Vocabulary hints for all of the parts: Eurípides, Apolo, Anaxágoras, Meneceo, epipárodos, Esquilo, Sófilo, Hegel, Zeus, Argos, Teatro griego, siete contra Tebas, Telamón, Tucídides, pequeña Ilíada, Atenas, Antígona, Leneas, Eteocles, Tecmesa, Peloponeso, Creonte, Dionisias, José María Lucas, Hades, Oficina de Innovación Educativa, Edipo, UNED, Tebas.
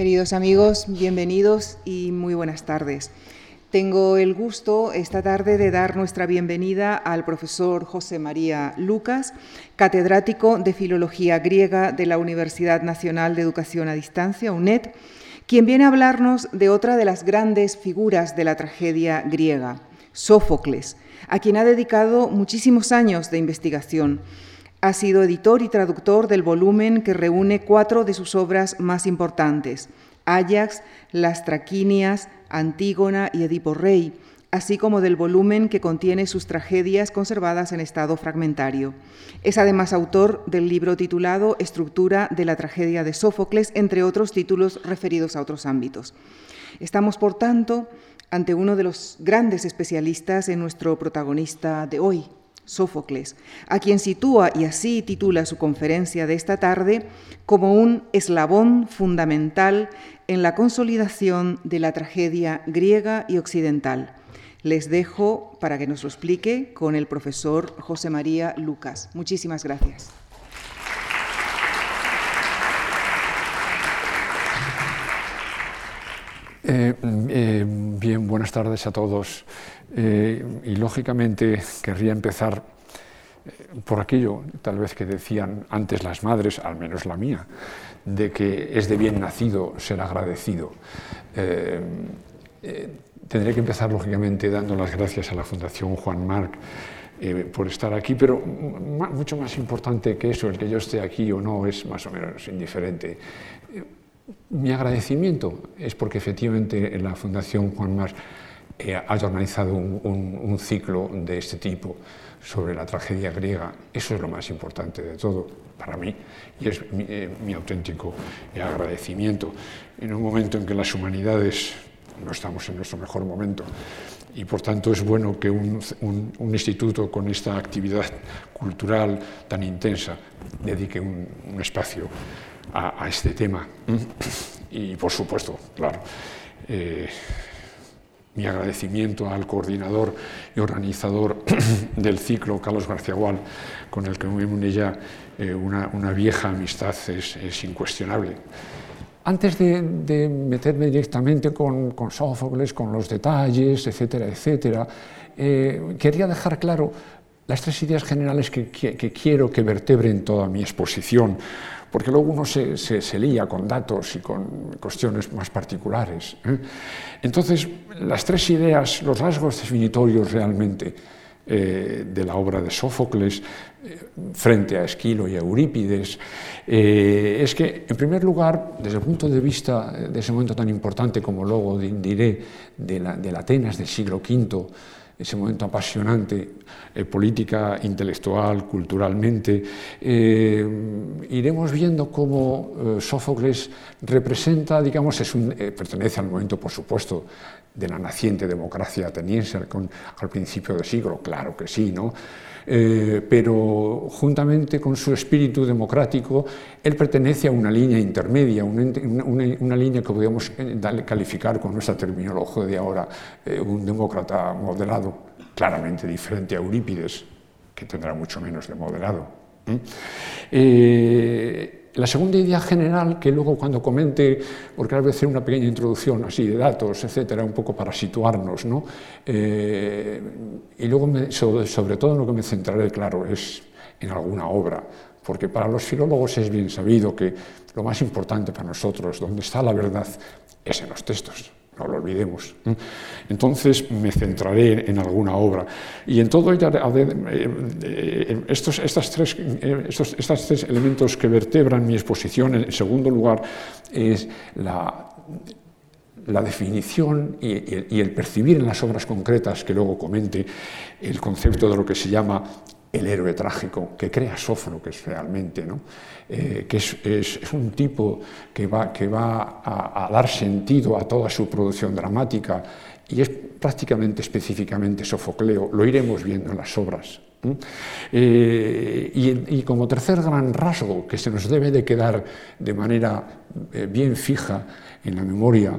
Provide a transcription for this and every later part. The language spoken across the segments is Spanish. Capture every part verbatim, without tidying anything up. Queridos amigos, bienvenidos y muy buenas tardes. Tengo el gusto esta tarde de dar nuestra bienvenida al profesor José María Lucas, catedrático de Filología Griega de la Universidad Nacional de Educación a Distancia, U N E D, quien viene a hablarnos de otra de las grandes figuras de la tragedia griega, Sófocles, a quien ha dedicado muchísimos años de investigación. Ha sido editor y traductor del volumen que reúne cuatro de sus obras más importantes, Áyax, Las Traquinias, Antígona y Edipo Rey, así como del volumen que contiene sus tragedias conservadas en estado fragmentario. Es además autor del libro titulado Estructura de la tragedia de Sófocles, entre otros títulos referidos a otros ámbitos. Estamos, por tanto, ante uno de los grandes especialistas en nuestro protagonista de hoy, Sófocles, a quien sitúa y así titula su conferencia de esta tarde como un eslabón fundamental en la consolidación de la tragedia griega y occidental. Les dejo para que nos lo explique con el profesor José María Lucas. Muchísimas gracias. Eh, eh, bien, buenas tardes a todos. Eh, y lógicamente querría empezar por aquello, tal vez que decían antes las madres, al menos la mía, de que es de bien nacido ser agradecido. Eh, eh, tendré que empezar lógicamente dando las gracias a la Fundación Juan March eh, por estar aquí, pero mucho más importante que eso, el que yo esté aquí o no, es más o menos indiferente. Eh, mi agradecimiento es porque efectivamente la Fundación Juan March ha organizado un, un, un ciclo de este tipo sobre la tragedia griega. Eso es lo más importante de todo para mí y es mi, eh, mi auténtico agradecimiento. En un momento en que las humanidades no estamos en nuestro mejor momento y por tanto es bueno que un, un, un instituto con esta actividad cultural tan intensa dedique un, un espacio a, a este tema. Y por supuesto, claro, eh, mi agradecimiento al coordinador y organizador del ciclo, Carlos García Gual, con el que me une ya eh, una, una vieja amistad, es, es incuestionable. Antes de, de meterme directamente con, con Sófocles, con los detalles, etcétera, etcétera, eh, quería dejar claro las tres ideas generales que, que, que quiero que vertebren toda mi exposición, porque luego uno se, se, se lía con datos y con cuestiones más particulares. ¿eh? Entonces, las tres ideas, los rasgos definitorios realmente eh, de la obra de Sófocles, eh, frente a Esquilo y a Eurípides, eh, es que, en primer lugar, desde el punto de vista de ese momento tan importante, como luego diré, de la, de la Atenas del siglo quinto, ese momento apasionante, eh, política, intelectual, culturalmente, eh, iremos viendo cómo eh, Sófocles representa, digamos, es un, eh, pertenece al momento, por supuesto, de la naciente democracia ateniense al, con, al principio del siglo, claro que sí, ¿no? Eh, pero juntamente con su espíritu democrático, él pertenece a una línea intermedia, una, una, una línea que podríamos calificar con nuestra terminología de ahora, eh, un demócrata moderado, claramente diferente a Eurípides, que tendrá mucho menos de moderado. ¿Mm? Eh, La segunda idea general, que luego cuando comente, porque a veces una pequeña introducción así de datos, etcétera, un poco para situarnos, ¿no? Eh, y luego, me, sobre, sobre todo en lo que me centraré, claro, es en alguna obra, porque para los filólogos es bien sabido que lo más importante para nosotros, donde está la verdad, es en los textos. No lo olvidemos. Entonces me centraré en alguna obra. Y en todo ello, estos, estas tres, estos, estos tres elementos que vertebran mi exposición, en segundo lugar, es la, la definición y, y, y el percibir en las obras concretas que luego comente el concepto de lo que se llama el héroe trágico que crea Sófocles realmente, ¿no? Eh, que es, es, es un tipo que va, que va a, a dar sentido a toda su producción dramática y es prácticamente específicamente sofocleo, lo iremos viendo en las obras Eh, y, y como tercer gran rasgo que se nos debe de quedar de manera eh, bien fija en la memoria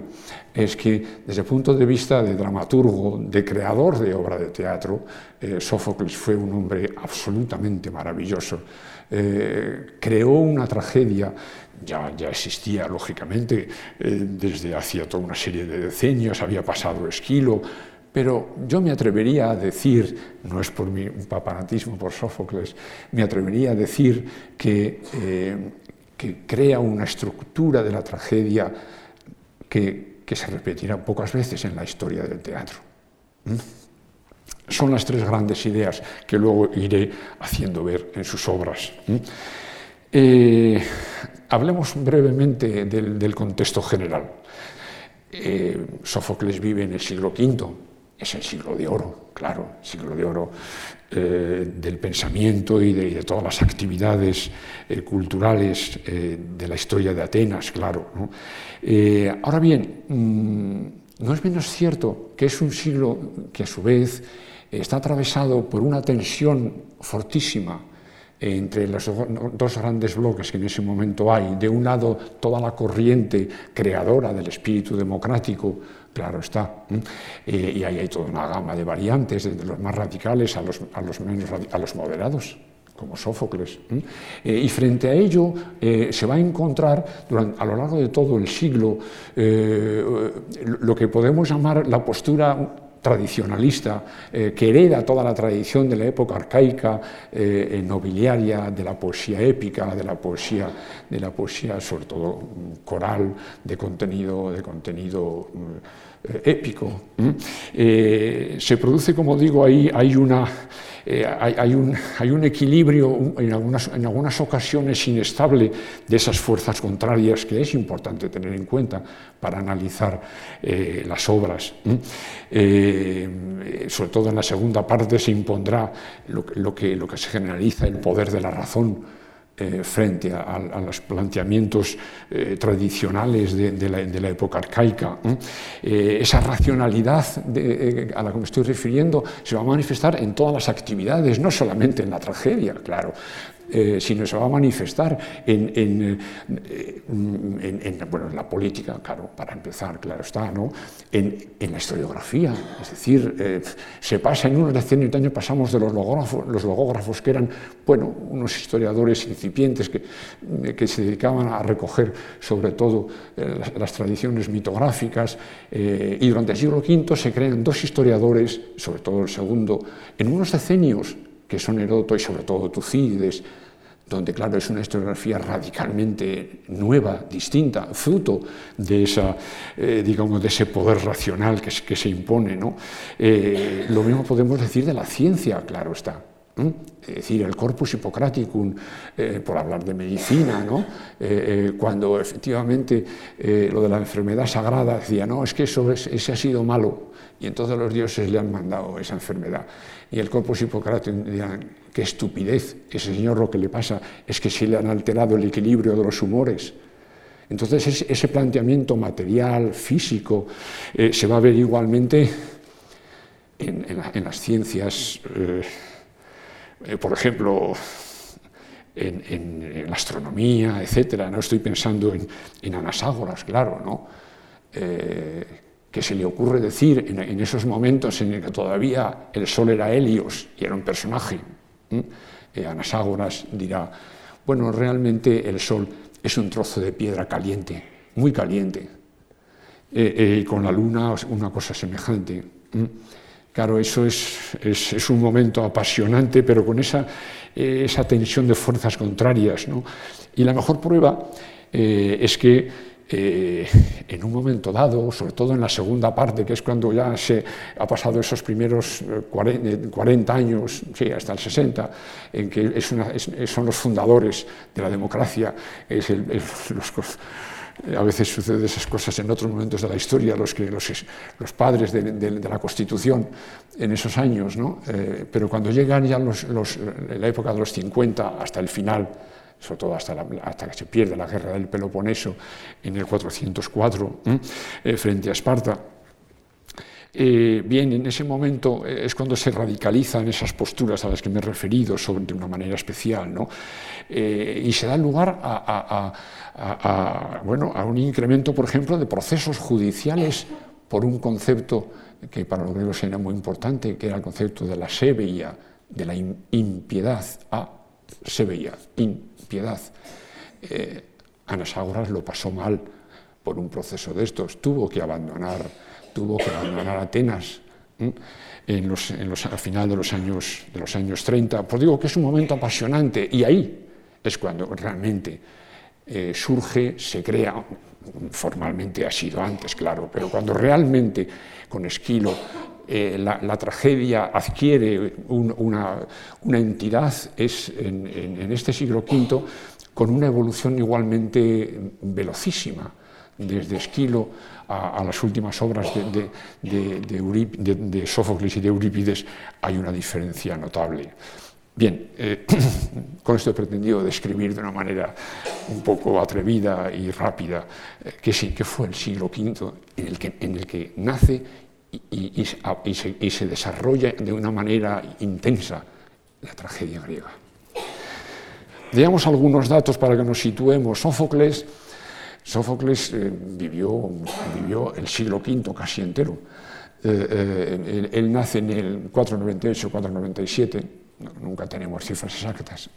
es que desde el punto de vista de dramaturgo, de creador de obra de teatro, eh, Sófocles fue un hombre absolutamente maravilloso. Eh, creó una tragedia, ya, ya existía lógicamente eh, desde hacía toda una serie de decenios, había pasado Esquilo, pero yo me atrevería a decir, no es por mi papanatismo por Sófocles, me atrevería a decir que, eh, que crea una estructura de la tragedia que, que se repetirá pocas veces en la historia del teatro. ¿Mm? Son las tres grandes ideas que luego iré haciendo ver en sus obras. ¿Mm? Eh, hablemos brevemente del, del contexto general. Eh, Sófocles vive en el siglo quinto. Es el siglo de oro, claro, siglo de oro eh, del pensamiento y de, y de todas las actividades eh, culturales eh, de la historia de Atenas, claro, ¿no? Eh, ahora bien, mmm, no es menos cierto que es un siglo que a su vez está atravesado por una tensión fortísima entre los dos grandes bloques que en ese momento hay. De un lado, toda la corriente creadora del espíritu democrático, claro está, eh, y ahí hay toda una gama de variantes, desde los más radicales a los, a los, menos, a los moderados, como Sófocles. Eh, y frente a ello eh, se va a encontrar durante, a lo largo de todo el siglo eh, lo que podemos llamar la postura tradicionalista, eh, que hereda toda la tradición de la época arcaica, eh, nobiliaria, de la poesía épica, de la poesía, de la poesía sobre todo coral, de contenido, de contenido eh, épico. Eh, se produce, como digo, ahí hay una... Eh, hay, hay, un, hay un equilibrio en algunas, en algunas ocasiones inestable de esas fuerzas contrarias que es importante tener en cuenta para analizar eh, las obras. Eh, sobre todo en la segunda parte se impondrá lo, lo, que, lo que se generaliza el poder de la razón Eh, frente a, a, a los planteamientos eh, tradicionales de, de, la, de la época arcaica. Eh, esa racionalidad de, eh, a la que me estoy refiriendo se va a manifestar en todas las actividades, no solamente en la tragedia, claro, eh, sino se va a manifestar en, en, en, en, bueno, en la política, claro, para empezar, claro está, ¿no? En, en la historiografía, es decir, eh, se pasa en unos decenios de años, pasamos de los logógrafos, los logógrafos que eran, bueno, unos historiadores incipientes, Que, que se dedicaban a recoger sobre todo eh, las, las tradiciones mitográficas, eh, y durante el siglo quinto se crean dos historiadores, sobre todo el segundo, en unos decenios que son Herodoto y sobre todo Tucídides, donde claro es una historiografía radicalmente nueva, distinta, fruto de esa, eh, digamos, de ese poder racional que, que se impone, ¿no? Eh, lo mismo podemos decir de la ciencia, claro está. Es decir, el corpus Hippocraticum, eh, por hablar de medicina, ¿no? eh, eh, cuando efectivamente eh, lo de la enfermedad sagrada decía, no, es que eso es, ese ha sido malo, y entonces los dioses le han mandado esa enfermedad. Y el corpus Hippocraticum decían, qué estupidez, ese señor lo que le pasa es que se le han alterado el equilibrio de los humores. Entonces ese planteamiento material, físico, eh, se va a ver igualmente en, en, la, en las ciencias. Eh, Por ejemplo, en, en, en la astronomía, etcétera. No estoy pensando en, en Anaxágoras, claro, ¿no? Eh, que se le ocurre decir en, en esos momentos en el que todavía el sol era Helios y era un personaje. ¿eh? Eh, Anaxágoras dirá, bueno, realmente el sol es un trozo de piedra caliente, muy caliente, eh, eh, y con la luna una cosa semejante. ¿eh? Claro, eso es, es, es un momento apasionante, pero con esa, eh, esa tensión de fuerzas contrarias, ¿no? Y la mejor prueba eh, es que eh, en un momento dado, sobre todo en la segunda parte, que es cuando ya se ha pasado esos primeros cuarenta años, sí, hasta el sesenta, en que es una, es, son los fundadores de la democracia, es el, el, los... A veces suceden esas cosas en otros momentos de la historia, los, que, los, los padres de, de, de la Constitución en esos años, ¿no? Eh, pero cuando llegan ya los, los, la época de los cincuenta hasta el final, sobre todo hasta, la, hasta que se pierde la guerra del Peloponeso en el cuatrocientos cuatro, ¿eh? Eh, frente a Esparta, Eh, bien, en ese momento es cuando se radicalizan esas posturas a las que me he referido sobre, de una manera especial, ¿no? Eh, y se da lugar a, a, a, a, a, bueno, a un incremento, por ejemplo, de procesos judiciales por un concepto que para los griegos era muy importante, que era el concepto de la seveia, de la impiedad, a seveia, impiedad. Eh, Anaxágoras lo pasó mal por un proceso de estos, tuvo que abandonar, tuvo que abandonar Atenas ¿eh? en los, en los, al final de los años, de los años treinta. Pues digo que es un momento apasionante y ahí es cuando realmente eh, surge, se crea. Formalmente ha sido antes, claro, pero cuando realmente con Esquilo eh, la, la tragedia adquiere un, una, una entidad es en, en, en este siglo quinto, con una evolución igualmente velocísima, desde Esquilo a, a las últimas obras de, de, de, de, Eurip, de, de Sófocles y de Eurípides, hay una diferencia notable. Bien, eh, con esto he pretendido describir de una manera un poco atrevida y rápida eh, que sí, que fue el siglo quinto en el que, en el que nace y, y, y, y, se, y se desarrolla de una manera intensa la tragedia griega. Veamos algunos datos para que nos situemos. Sófocles, Sófocles eh, vivió, vivió el siglo quinto casi entero. Eh, eh, él, él nace en el cuatrocientos noventa y ocho cuatrocientos noventa y siete. Nunca tenemos cifras exactas,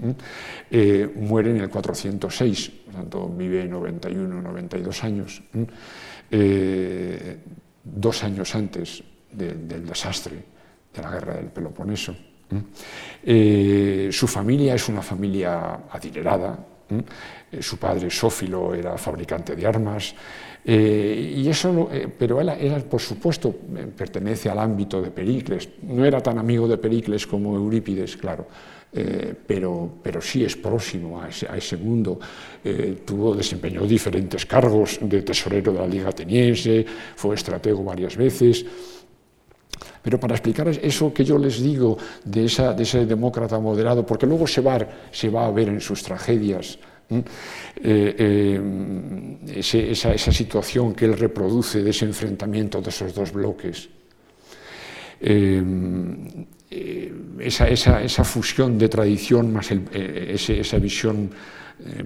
eh, muere en el cuatrocientos seis, por tanto vive noventa y uno, noventa y dos años, eh, dos años antes de, del desastre de la guerra del Peloponeso. Eh, su familia es una familia adinerada, eh, su padre Sófilo era fabricante de armas, Eh, y eso lo, eh, pero él, él, por supuesto, pertenece al ámbito de Pericles. No era tan amigo de Pericles como Eurípides, claro, eh, pero, pero sí es próximo a ese, a ese mundo. Eh, tuvo, desempeñó diferentes cargos de tesorero de la Liga Ateniense, fue estratego varias veces. Pero para explicar eso que yo les digo de, esa, de ese demócrata moderado, porque luego se va, se va a ver en sus tragedias, Eh, eh, ese, esa, esa situación que él reproduce de ese enfrentamiento de esos dos bloques, eh, eh, esa, esa, esa fusión de tradición más el, eh, ese, esa visión eh,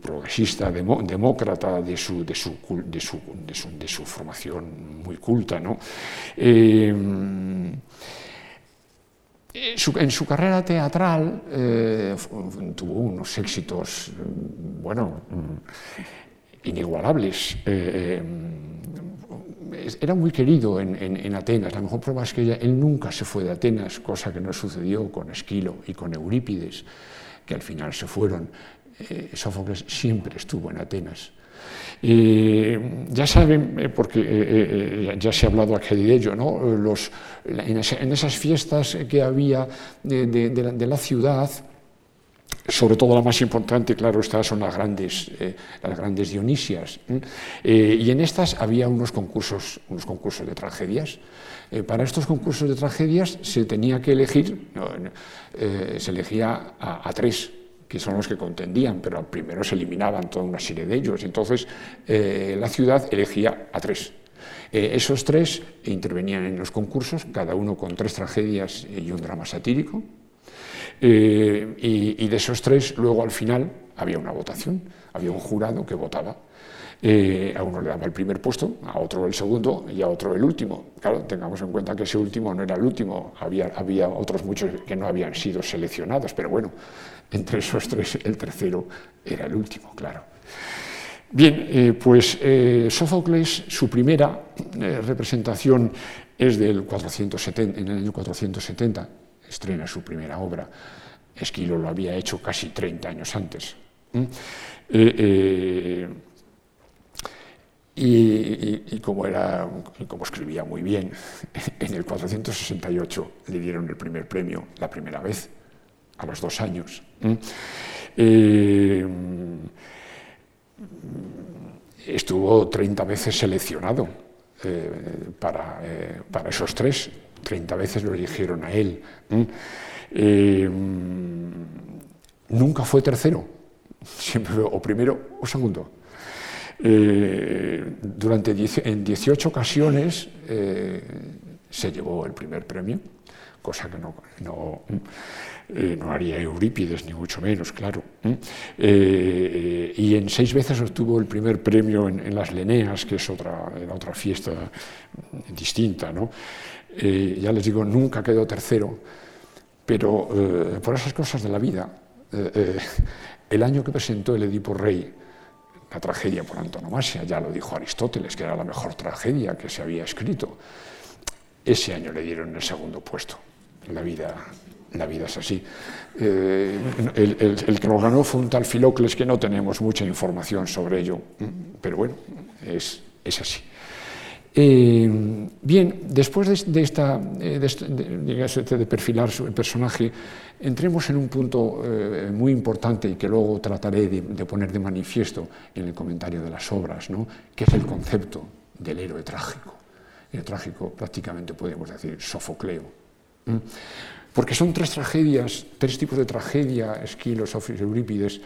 progresista, demó, demócrata de su, de, su, de, su, de, su, de su formación muy culta, ¿no? Eh, En su carrera teatral eh, tuvo unos éxitos, bueno, inigualables. Eh, era muy querido en, en, en Atenas. La mejor prueba es que ella, él nunca se fue de Atenas, cosa que no sucedió con Esquilo y con Eurípides, que al final se fueron. Eh, Sófocles siempre estuvo en Atenas. Eh, ya saben, eh, porque eh, eh, ya se ha hablado aquí de ello, ¿no? Los, en, esa, en esas fiestas que había de, de, de, la, de la ciudad, sobre todo la más importante, claro está, son las grandes, eh, las grandes Dionisias, ¿eh? Eh, y en estas había unos concursos, unos concursos de tragedias. Eh, para estos concursos de tragedias se tenía que elegir, no, eh, se elegía a, a tres, que son los que contendían, pero primero se eliminaban toda una serie de ellos. Entonces, eh, la ciudad elegía a tres. Eh, esos tres intervenían en los concursos, cada uno con tres tragedias y un drama satírico. Eh, y, y de esos tres, luego al final, había una votación, había un jurado que votaba. Eh, a uno le daba el primer puesto, a otro el segundo y a otro el último. Claro, tengamos en cuenta que ese último no era el último, había, había otros muchos que no habían sido seleccionados, pero bueno, entre esos tres el tercero era el último, claro. Bien, eh, pues eh, Sófocles, su primera eh, representación es del cuatrocientos setenta, en el año cuatrocientos setenta, estrena su primera obra. Esquilo lo había hecho casi treinta años antes. ¿Mm? Eh, eh, Y, y, y, como era, y como escribía muy bien, en el cuatrocientos sesenta y ocho le dieron el primer premio la primera vez, a los dos años. Eh, estuvo treinta veces seleccionado eh, para, eh, para esos tres, treinta veces lo eligieron a él. Eh, nunca fue tercero, siempre o primero o segundo. Eh, durante en dieciocho ocasiones eh, se llevó el primer premio, cosa que no, no, eh, no haría Eurípides, ni mucho menos, claro. Eh, y en seis veces obtuvo el primer premio en, en las Leneas, que es otra, era otra fiesta distinta, ¿no? Eh, ya les digo, nunca quedó tercero, pero eh, por esas cosas de la vida, eh, eh, el año que presentó el Edipo Rey, la tragedia por antonomasia, ya lo dijo Aristóteles, que era la mejor tragedia que se había escrito, ese año le dieron el segundo puesto. La vida, la vida es así. Eh, el, el, el que lo ganó fue un tal Filocles, que no tenemos mucha información sobre ello, pero bueno, es, es así. Eh, bien, después de, de, esta, de, de, de perfilar su personaje, entremos en un punto eh, muy importante y que luego trataré de, de poner de manifiesto en el comentario de las obras, ¿no? Que es el concepto del héroe trágico. El trágico prácticamente podemos decir sofocleo, ¿eh? Porque son tres tragedias, tres tipos de tragedia, Esquilo, Sófocles, Eurípides,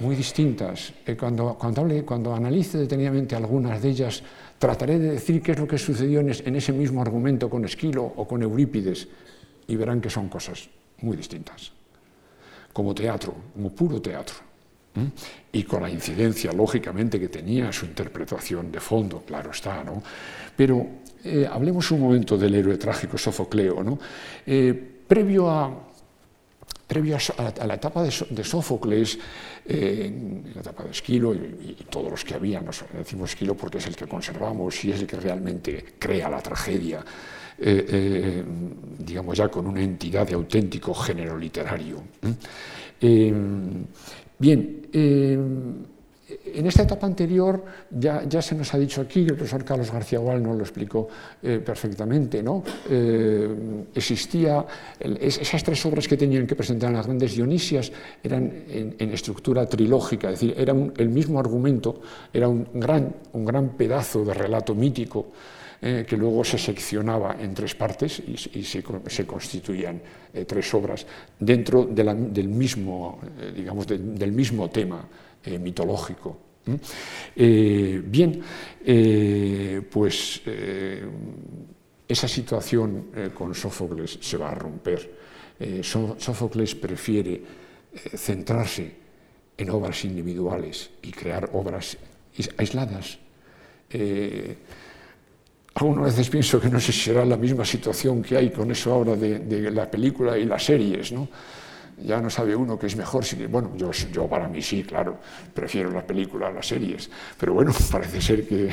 muy distintas. Cuando, cuando, hable, cuando analice detenidamente algunas de ellas, trataré de decir qué es lo que sucedió en, es, en ese mismo argumento con Esquilo o con Eurípides, y verán que son cosas muy distintas, como teatro, como puro teatro, ¿eh? Y con la incidencia, lógicamente, que tenía su interpretación de fondo, claro está, ¿no? Pero eh, hablemos un momento del héroe trágico Sofocleo, ¿no? Eh, previo a... Previo a la etapa de Sófocles, eh, la etapa de Esquilo y, y todos los que había, nos decimos Esquilo porque es el que conservamos y es el que realmente crea la tragedia, eh, eh, digamos ya con una entidad de auténtico género literario. Eh, bien, eh, en esta etapa anterior, ya, ya se nos ha dicho aquí, el profesor Carlos García Gual nos lo explicó eh, perfectamente, ¿no? Eh, existía, el, es, esas tres obras que tenían que presentar en las grandes Dionisias eran en, en estructura trilógica, es decir, era un, el mismo argumento, era un gran, un gran pedazo de relato mítico eh, que luego se seccionaba en tres partes y, y se, se constituían eh, tres obras dentro de la, del, mismo, eh, digamos, de, del mismo tema. Eh, mitológico. Eh, bien, eh, pues eh, esa situación eh, con Sófocles se va a romper. Eh, so- Sófocles prefiere eh, centrarse en obras individuales y crear obras is- aisladas. Eh, Algunas veces pienso que no sé si será la misma situación que hay con eso ahora de, de la película y las series, ¿no? Ya no sabe uno qué es mejor. Si, bueno, yo, yo para mí sí, claro, prefiero las películas a las series, pero bueno, parece ser que,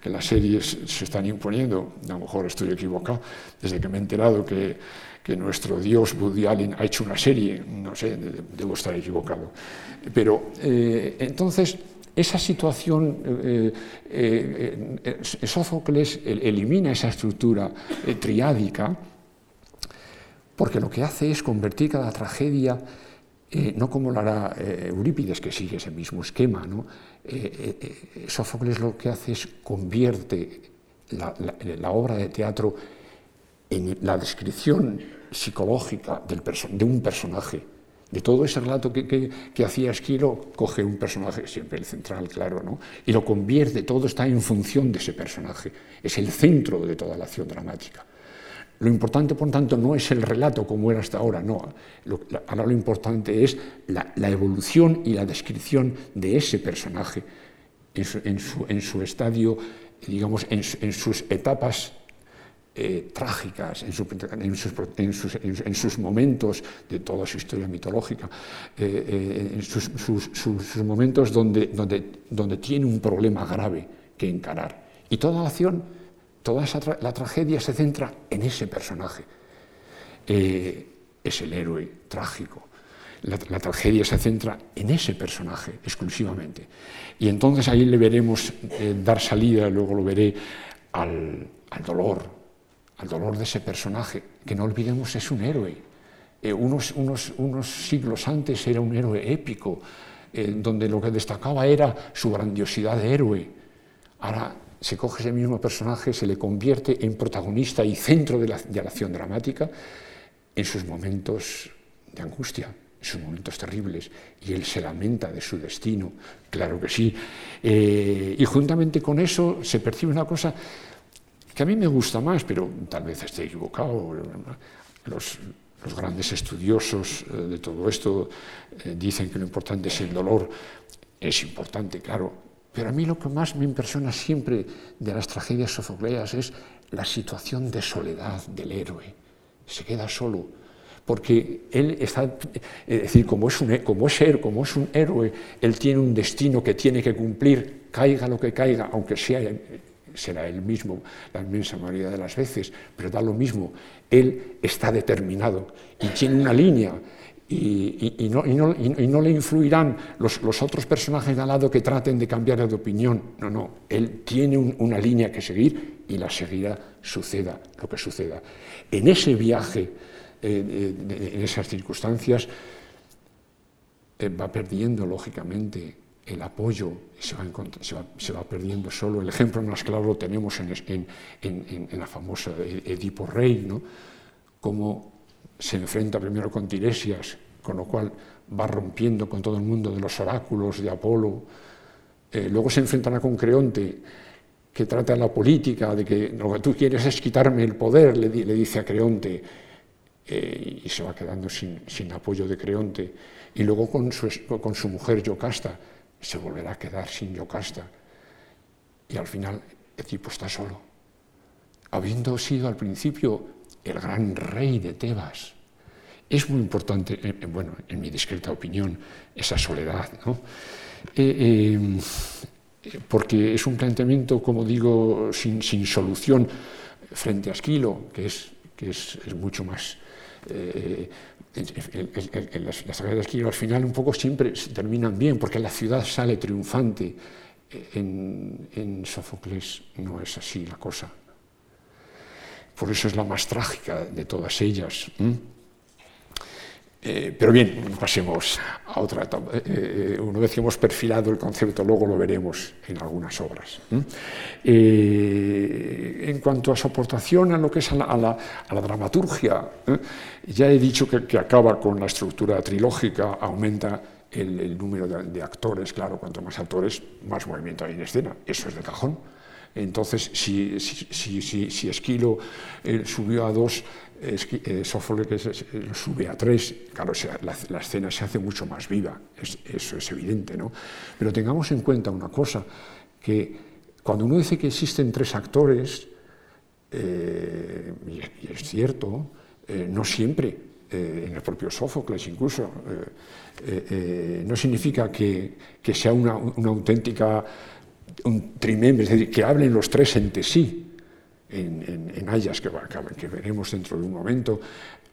que las series se están imponiendo. A lo mejor estoy equivocado, desde que me he enterado que, que nuestro dios Woody Allen ha hecho una serie, no sé, debo estar equivocado. Pero eh, entonces, esa situación, eh, eh, eh, Sófocles elimina esa estructura eh, triádica, porque lo que hace es convertir cada tragedia, eh, no como lo hará eh, Eurípides, que sigue ese mismo esquema, ¿no? eh, eh, Sófocles lo que hace es convierte la, la, la obra de teatro en la descripción psicológica del perso- de un personaje. De todo ese relato que, que, que hacía Esquilo, coge un personaje, siempre el central, claro, ¿no? Y lo convierte, todo está en función de ese personaje, es el centro de toda la acción dramática. Lo importante, por tanto, no es el relato como era hasta ahora, no. Lo, la, ahora lo importante es la, la evolución y la descripción de ese personaje en su, en su, en su estadio, digamos, en, en sus etapas eh, trágicas, en, su, en, sus, en, sus, en, en sus momentos de toda su historia mitológica, eh, eh, en sus, sus, sus, sus momentos donde, donde, donde tiene un problema grave que encarar. Y toda la acción... Toda esa tra- la tragedia se centra en ese personaje. Eh, es el héroe trágico. La, la tragedia se centra en ese personaje exclusivamente. Y entonces ahí le veremos eh, dar salida, luego lo veré, al, al dolor, al dolor de ese personaje, que no olvidemos es un héroe. Eh, unos, unos, unos siglos antes era un héroe épico, eh, donde lo que destacaba era su grandiosidad de héroe. Ahora, se coge ese mismo personaje, se le convierte en protagonista y centro de la, de la acción dramática en sus momentos de angustia, en sus momentos terribles, y él se lamenta de su destino, claro que sí. Eh, y juntamente con eso se percibe una cosa que a mí me gusta más, pero tal vez esté equivocado. Los, los grandes estudiosos de todo esto dicen que lo importante es el dolor. Es importante, claro, pero a mí lo que más me impresiona siempre de las tragedias sofocleas es la situación de soledad del héroe. Se queda solo, porque él está, es decir, como es un, como es héroe, como es un héroe, él tiene un destino que tiene que cumplir, caiga lo que caiga, aunque sea será él mismo la inmensa mayoría de las veces, pero da lo mismo. Él está determinado y tiene una línea. Y, y, y, no, y, no, y no le influirán los, los otros personajes de al lado que traten de cambiar de opinión. No, no, él tiene un, una línea que seguir y la seguirá, suceda lo que suceda. En ese viaje, eh, de, en esas circunstancias, eh, va perdiendo, lógicamente, el apoyo, se va, se va, se va perdiendo solo. El ejemplo más claro lo tenemos en, en, en, en la famosa Edipo Rey, ¿no? Como se enfrenta primero con Tiresias, con lo cual va rompiendo con todo el mundo de los oráculos de Apolo. Eh, luego se enfrentará con Creonte, que trata la política, de que lo que tú quieres es quitarme el poder, le, le dice a Creonte, eh, y se va quedando sin, sin apoyo de Creonte. Y luego con su, con su mujer Yocasta, se volverá a quedar sin Yocasta. Y al final Edipo está solo, habiendo sido al principio el gran rey de Tebas. Es muy importante, eh, bueno, en mi discreta opinión, esa soledad, ¿no? Eh, eh, porque es un planteamiento, como digo, sin, sin solución frente a Esquilo, que es, que es, es mucho más... Eh, el, el, el, el, las tragedias de Esquilo al final un poco siempre terminan bien, porque la ciudad sale triunfante. En, en Sófocles no es así la cosa. Por eso es la más trágica de todas ellas. ¿Mm? Eh, pero bien, pasemos a otra etapa. Eh, una vez que hemos perfilado el concepto, luego lo veremos en algunas obras. ¿Mm? Eh, en cuanto a su aportación a lo que es a la, a la, a la dramaturgia, ¿eh? ya he dicho que, que acaba con la estructura trilógica, aumenta el, el número de, de actores. Claro, cuanto más actores, más movimiento hay en escena. Eso es de cajón. Entonces, si, si, si, si, si Esquilo eh, subió a dos, eh, Sófocles eh, lo sube a tres, claro, se, la, la escena se hace mucho más viva, es, eso es evidente, ¿no? Pero tengamos en cuenta una cosa, que cuando uno dice que existen tres actores, eh, y, y es cierto, eh, no siempre, eh, en el propio Sófocles incluso, eh, eh, eh, no significa que, que sea una, una auténtica... un trimembre, es decir, que hablen los tres entre sí. En, en, en Áyax, que, que veremos dentro de un momento,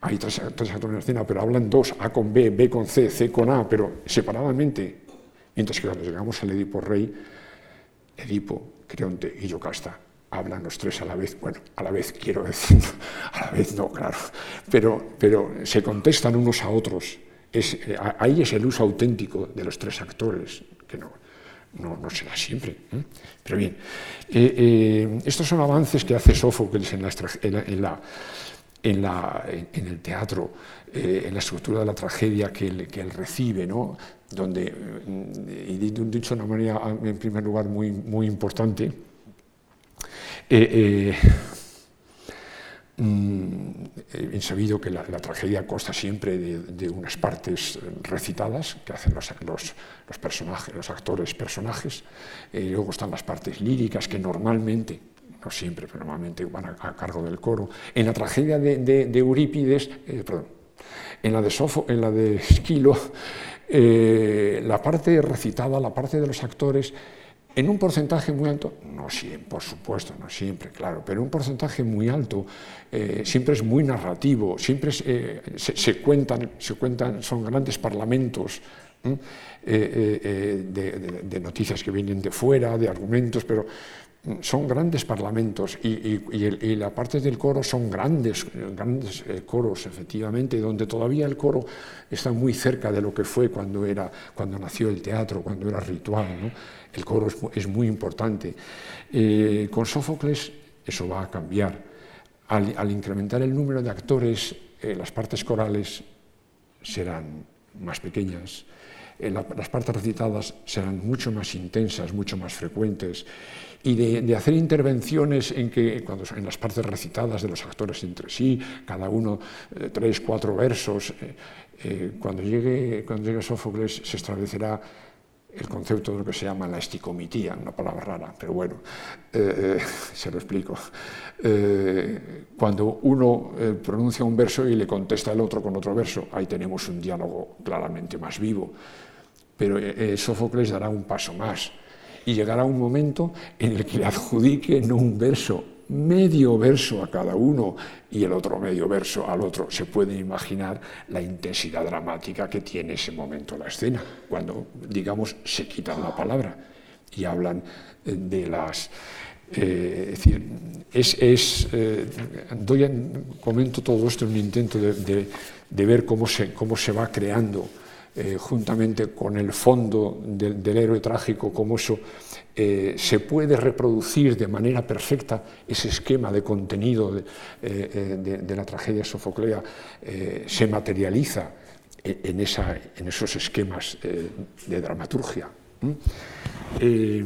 hay tres, tres actores en escena, pero hablan dos, A con B, B con C, C con A, pero separadamente. Mientras que cuando llegamos al Edipo Rey, Edipo, Creonte y Yocasta hablan los tres a la vez. Bueno, a la vez quiero decir, a la vez no, claro, pero, pero se contestan unos a otros. Es, ahí es el uso auténtico de los tres actores, que no... No, no será siempre, ¿eh? Pero bien, eh, eh, estos son avances que hace Sófocles en, la, en, la, en, la, en el teatro, eh, en la estructura de la tragedia que él, que él recibe, ¿no? Donde, y dicho de una manera, en primer lugar, muy, muy importante, eh, eh, he sabido que la, la tragedia consta siempre de, de unas partes recitadas que hacen los, los, los personajes, los actores personajes, eh, luego están las partes líricas que normalmente, no siempre, pero normalmente van a, a cargo del coro. En la tragedia de, de, de Eurípides, eh, perdón, en la de Sofo, en la de Esquilo, eh, la parte recitada, la parte de los actores, en un porcentaje muy alto, no siempre, por supuesto, no siempre, claro, pero un porcentaje muy alto, eh, siempre es muy narrativo, siempre es, eh, se, se cuentan, se cuentan, son grandes parlamentos eh, eh, de, de, de noticias que vienen de fuera, de argumentos, pero son grandes parlamentos y, y, y, el, y la parte del coro son grandes, grandes coros, efectivamente, donde todavía el coro está muy cerca de lo que fue cuando, era, cuando nació el teatro, cuando era ritual, ¿no? El coro es, es muy importante. Eh, con Sófocles eso va a cambiar. Al, al incrementar el número de actores, eh, las partes corales serán más pequeñas. eh, la, las partes recitadas serán mucho más intensas, mucho más frecuentes, y de, de hacer intervenciones en que cuando, en las partes recitadas de los actores entre sí, cada uno eh, tres, cuatro versos, eh, eh, cuando llegue, cuando llegue Sófocles se establecerá el concepto de lo que se llama la esticomitía, una palabra rara, pero bueno, eh, eh, se lo explico. Eh, cuando uno eh, pronuncia un verso y le contesta el otro con otro verso, ahí tenemos un diálogo claramente más vivo, pero eh, Sófocles dará un paso más y llegará un momento en el que le adjudique no un verso, medio verso a cada uno y el otro medio verso al otro. Se puede imaginar la intensidad dramática que tiene ese momento la escena, cuando, digamos, se quita una palabra y hablan de las... Eh, es decir, es, es, eh, doy en, comento todo esto en un intento de, de, de ver cómo se, cómo se va creando, eh, juntamente con el fondo del, del héroe trágico, cómo eso... Eh, se puede reproducir de manera perfecta ese esquema de contenido de, eh, de, de la tragedia sofoclea, eh, se materializa en, esa, en esos esquemas eh, de dramaturgia. Eh,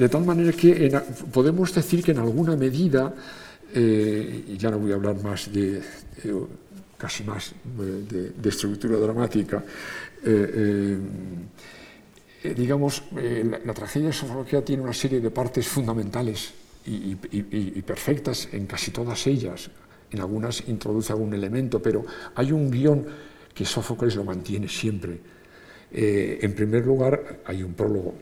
de tal manera que en, podemos decir que en alguna medida, eh, y ya no voy a hablar más de, de casi más de, de estructura dramática, eh, eh, Eh, digamos, eh, la, la tragedia sofoclea tiene una serie de partes fundamentales y, y, y, y perfectas en casi todas ellas. En algunas introduce algún elemento, pero hay un guión que Sófocles lo mantiene siempre. Eh, en primer lugar, hay un prólogo.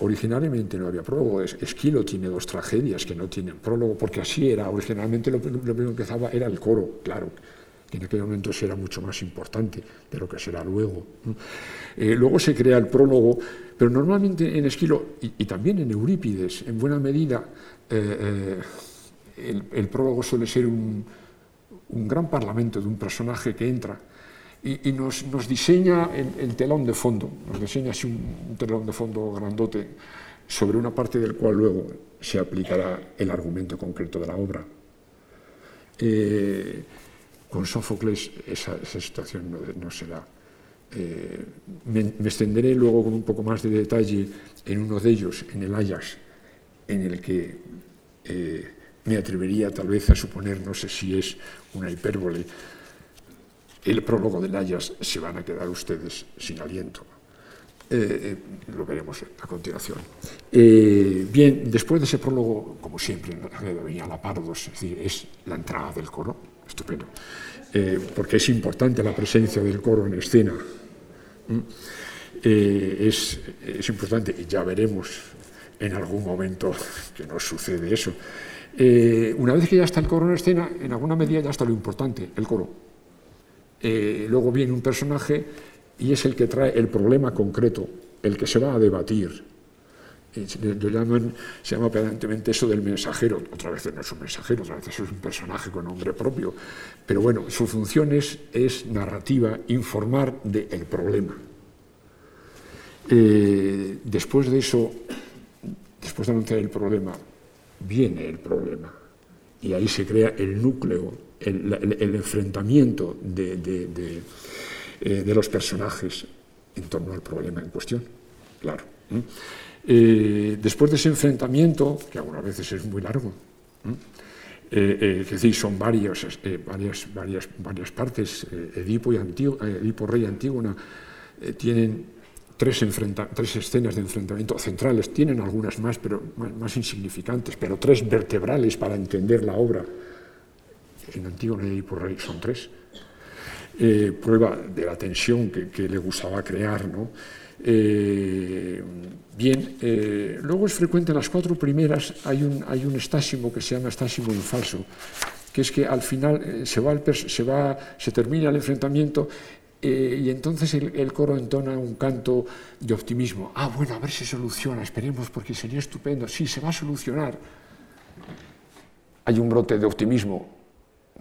Originalmente no había prólogo. Esquilo tiene dos tragedias que no tienen prólogo, porque así era. Originalmente lo, lo primero que empezaba era el coro, claro, que en aquel momento será mucho más importante de lo que será luego. Eh, luego se crea el prólogo, pero normalmente en Esquilo, y, y también en Eurípides, en buena medida, eh, eh, el, el prólogo suele ser un, un gran parlamento de un personaje que entra y, y nos, nos diseña el, el telón de fondo, nos diseña así un, un telón de fondo grandote sobre una parte del cual luego se aplicará el argumento concreto de la obra. Eh, Con Sófocles esa, esa situación no, no se da. Eh, me, me extenderé luego con un poco más de detalle en uno de ellos, en el Áyax, en el que eh, me atrevería tal vez a suponer, no sé si es una hipérbole, el prólogo del Áyax se van a quedar ustedes sin aliento. Eh, eh, lo veremos a continuación. Eh, bien, después de ese prólogo, como siempre, en la tragedia venía la Pardos, es decir, es la entrada del coro. Estupendo, eh, porque es importante la presencia del coro en escena, eh, es, es importante, y ya veremos en algún momento que nos sucede eso. Eh, una vez que ya está el coro en escena, en alguna medida ya está lo importante, el coro. Eh, luego viene un personaje y es el que trae el problema concreto, el que se va a debatir. Lo llaman, se llama pedantemente eso del mensajero. Otra vez no es un mensajero, otra vez es un personaje con nombre propio, pero bueno, su función es, es narrativa, informar del problema. Eh, después de eso, después de anunciar el problema, viene el problema y ahí se crea el núcleo, el, el, el enfrentamiento de, de, de, eh, de los personajes en torno al problema en cuestión, claro. ¿eh? Eh, después de ese enfrentamiento, que algunas veces es muy largo, ¿eh? Eh, eh, es decir, son varios, eh, varias, varias, varias partes, eh, Edipo, y Antígona, eh, Edipo Rey y Antígona eh, tienen tres, enfrenta- tres escenas de enfrentamiento centrales, tienen algunas más, pero más, más insignificantes, pero tres vertebrales para entender la obra. En Antígona y Edipo Rey son tres. Eh, prueba de la tensión que, que le gustaba crear, ¿no? Eh, bien, eh, luego es frecuente en las cuatro primeras hay un, hay un estásimo que se llama estásimo infalso, que es que al final eh, se, va el pers- se, va, se termina el enfrentamiento eh, y entonces el, el coro entona un canto de optimismo. Ah, bueno, a ver si soluciona, esperemos porque sería estupendo. Sí, se va a solucionar. Hay un brote de optimismo,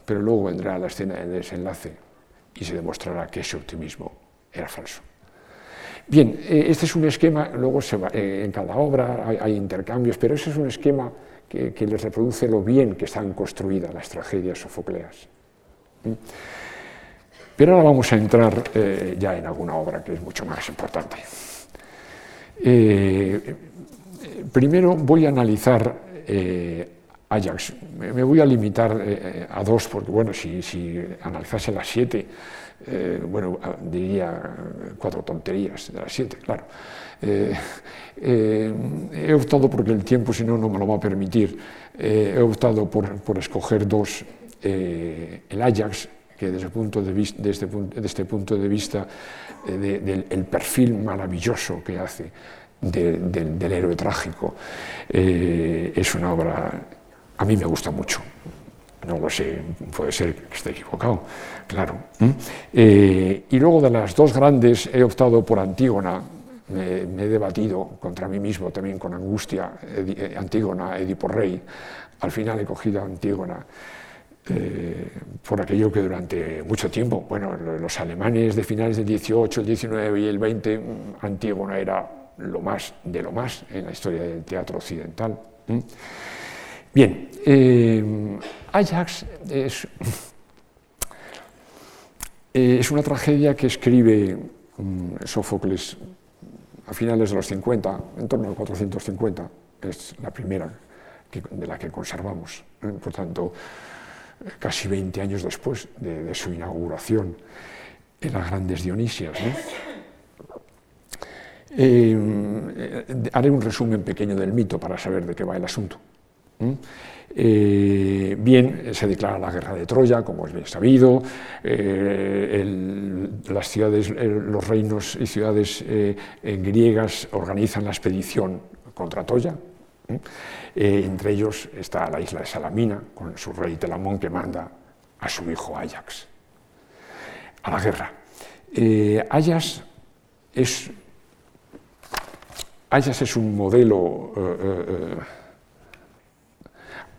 pero luego vendrá la escena de desenlace y se demostrará que ese optimismo era falso. Bien, este es un esquema, luego se va, eh, en cada obra hay, hay intercambios, pero ese es un esquema que, que les reproduce lo bien que están construidas las tragedias sofocleas. Pero ahora vamos a entrar eh, ya en alguna obra que es mucho más importante. Eh, primero voy a analizar eh, Áyax. Me voy a limitar eh, a dos, porque bueno, si, si analizase las siete, eh, bueno, diría cuatro tonterías de las siete, claro. Eh, eh, he optado, porque el tiempo si no no me lo va a permitir, eh, he optado por, por escoger dos, eh, el Áyax, que desde, el punto de vista, desde, desde este punto de vista eh, de, del el perfil maravilloso que hace de, de, del héroe trágico, eh, es una obra, a mí me gusta mucho, no lo sé, puede ser que esté equivocado, claro. Eh, y luego de las dos grandes he optado por Antígona. Me, me he debatido contra mí mismo también con angustia, Edi, Antígona, Edipo Rey. Al final he cogido a Antígona. Eh, por aquello que durante mucho tiempo, bueno, los alemanes de finales del dieciocho, el diecinueve y el veinte, Antígona era lo más de lo más en la historia del teatro occidental. Bien, eh, Áyax es, es una tragedia que escribe Sófocles a finales de los cincuenta, en torno al cuatrocientos cincuenta, es la primera que, de la que conservamos, por tanto, casi veinte años después de, de su inauguración en las grandes Dionisias, ¿no? Eh, eh, haré un resumen pequeño del mito para saber de qué va el asunto. ¿Mm? Eh, bien, se declara la guerra de Troya, como es bien sabido, eh, el, las ciudades, el, los reinos y ciudades eh, griegas organizan la expedición contra Troya. Eh, entre ellos está la isla de Salamina, con su rey Telamón, que manda a su hijo Áyax a la guerra. Eh, Áyax es, Áyax es un modelo, eh, eh,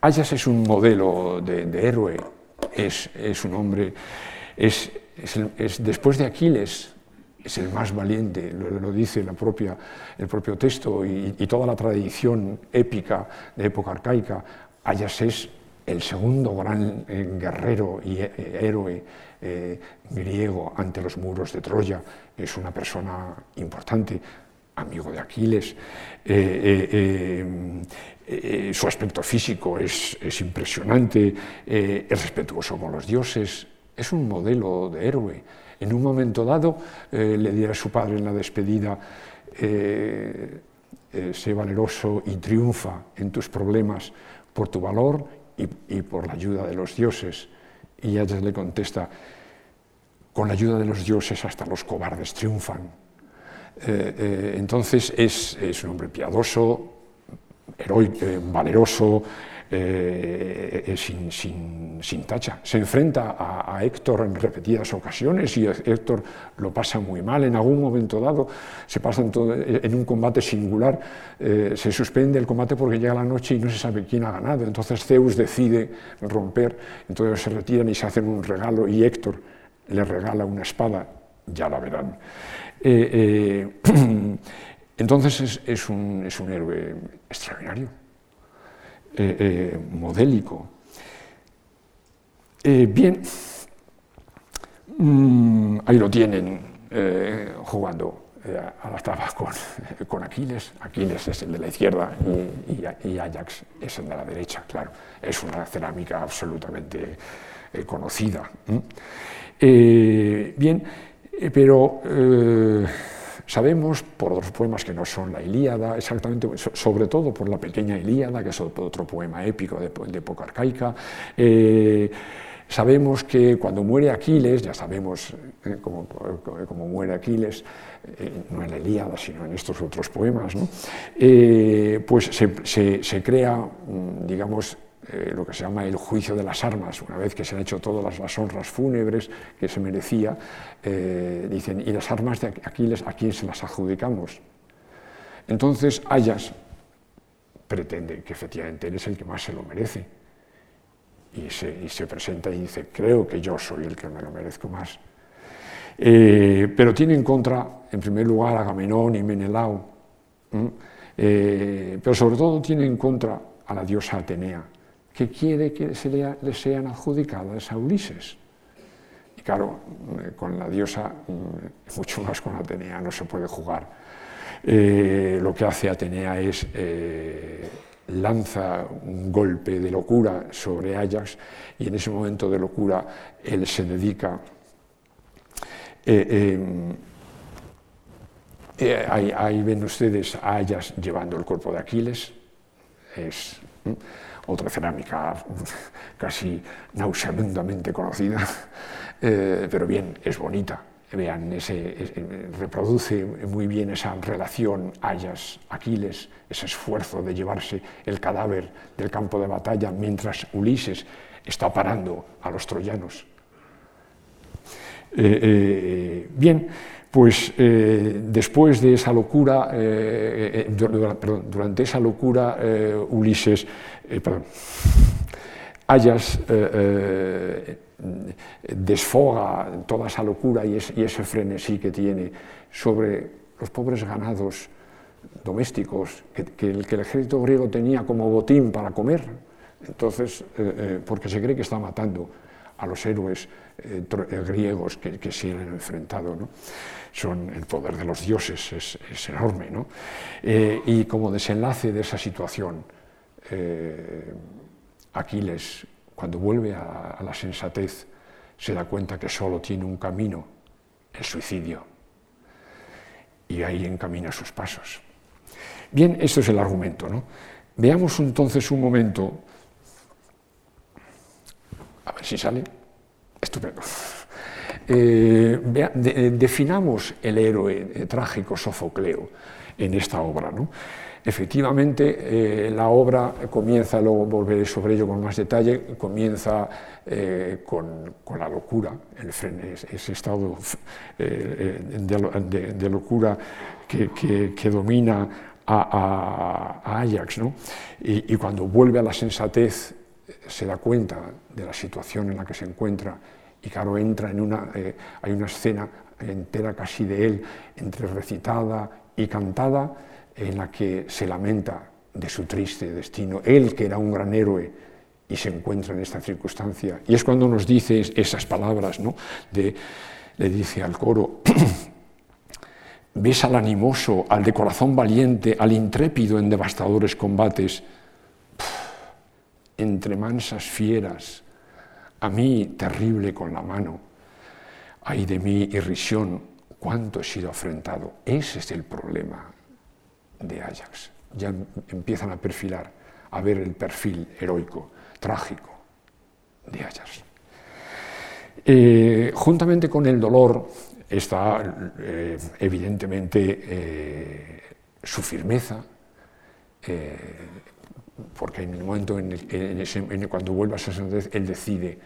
Áyax es un modelo de, de héroe, es, es un hombre, es, es, el, es después de Aquiles. Es el más valiente, lo, lo dice la propia, el propio texto y, y toda la tradición épica de época arcaica. Áyax es el segundo gran eh, guerrero y eh, héroe eh, griego ante los muros de Troya. Es una persona importante, amigo de Aquiles. Eh, eh, eh, eh, su aspecto físico es, es impresionante, eh, es respetuoso con los dioses, es un modelo de héroe. En un momento dado, eh, le dirá a su padre en la despedida, eh, eh, sé valeroso y triunfa en tus problemas por tu valor y, y por la ayuda de los dioses. Y Áyax le contesta, con la ayuda de los dioses hasta los cobardes triunfan. Eh, eh, entonces es, es un hombre piadoso, heroico, eh, valeroso, Eh, eh, sin, sin, sin tacha. Se enfrenta a, a Héctor en repetidas ocasiones y Héctor lo pasa muy mal. En algún momento dado se pasa en, todo, en un combate singular, eh, se suspende el combate porque llega la noche y no se sabe quién ha ganado. Entonces Zeus decide romper, entonces se retiran y se hacen un regalo y Héctor le regala una espada, ya la verán. Eh, eh, entonces es, es, un, es un héroe extraordinario. Eh, eh, modélico. Eh, bien, mm, ahí lo tienen eh, jugando eh, a las tablas con, eh, con Aquiles. Aquiles es el de la izquierda y, y, y Áyax es el de la derecha, claro. Es una cerámica absolutamente eh, conocida. Eh, bien, eh, pero... Eh, Sabemos por otros poemas que no son la Ilíada, exactamente, sobre todo por la pequeña Ilíada, que es otro poema épico de, de época arcaica. Eh, sabemos que cuando muere Aquiles, ya sabemos eh, cómo, cómo muere Aquiles, eh, no en la Ilíada, sino en estos otros poemas, ¿no? eh, pues se, se, se crea, digamos, Eh, lo que se llama el juicio de las armas, una vez que se han hecho todas las, las honras fúnebres que se merecía, eh, dicen, ¿y las armas de Aquiles a quién se las adjudicamos? Entonces Áyax pretende que efectivamente él es el que más se lo merece, y se, y se presenta y dice, creo que yo soy el que me lo merezco más. Eh, pero tiene en contra, en primer lugar, a Agamenón y Menelao, ¿eh? Eh, pero sobre todo tiene en contra a la diosa Atenea, que quiere que se le, le sean adjudicadas a Ulises. claro, con la diosa, mucho más con Atenea, no se puede jugar. Eh, lo que hace Atenea es eh, lanza un golpe de locura sobre Áyax, y en ese momento de locura él se dedica eh, eh, eh, ahí, ahí ven ustedes a Áyax llevando el cuerpo de Aquiles. Es ¿eh? otra cerámica casi nauseabundamente conocida, eh, pero bien, es bonita. Vean, ese, ese, reproduce muy bien esa relación Áyax-Aquiles, ese esfuerzo de llevarse el cadáver del campo de batalla mientras Ulises está parando a los troyanos. Eh, eh, bien, pues eh, después de esa locura, eh, eh, durante, perdón, durante esa locura, eh, Ulises, eh, perdón, Áyax, eh, eh, desfoga toda esa locura y, es, y ese frenesí que tiene sobre los pobres ganados domésticos que, que, el, que el ejército griego tenía como botín para comer, entonces, eh, eh, porque se cree que está matando a los héroes eh, griegos que, que se han enfrentado, ¿no? Son el poder de los dioses, es, es enorme, ¿no? Eh, y como desenlace de esa situación, eh, Aquiles, cuando vuelve a, a la sensatez, se da cuenta que solo tiene un camino, el suicidio, y ahí encamina sus pasos. Bien, esto es el argumento, ¿no? Veamos entonces un momento, a ver si sale, estupendo. Eh, vea, de, definamos el héroe eh, trágico Sofocleo en esta obra, ¿no? Efectivamente, eh, la obra comienza, luego volveré sobre ello con más detalle, comienza eh, con, con la locura, el frenes, ese estado eh, de, de, de locura que, que, que domina a, a, a Áyax, ¿no? Y, y cuando vuelve a la sensatez se da cuenta de la situación en la que se encuentra y claro, entra en una, eh, hay una escena entera casi de él, entre recitada y cantada, en la que se lamenta de su triste destino, él que era un gran héroe y se encuentra en esta circunstancia. Y es cuando nos dice esas palabras, ¿no? De, le dice al coro, ves al animoso, al de corazón valiente, al intrépido en devastadores combates, entre mansas fieras, a mí terrible con la mano, ay de mí irrisión, cuánto he sido afrentado. Ese es el problema de Áyax. Ya empiezan a perfilar, a ver el perfil heroico, trágico de Áyax. Eh, juntamente con el dolor está eh, evidentemente eh, su firmeza, eh, porque en el momento en el, en ese, en cuando vuelve a su sensatez, él decide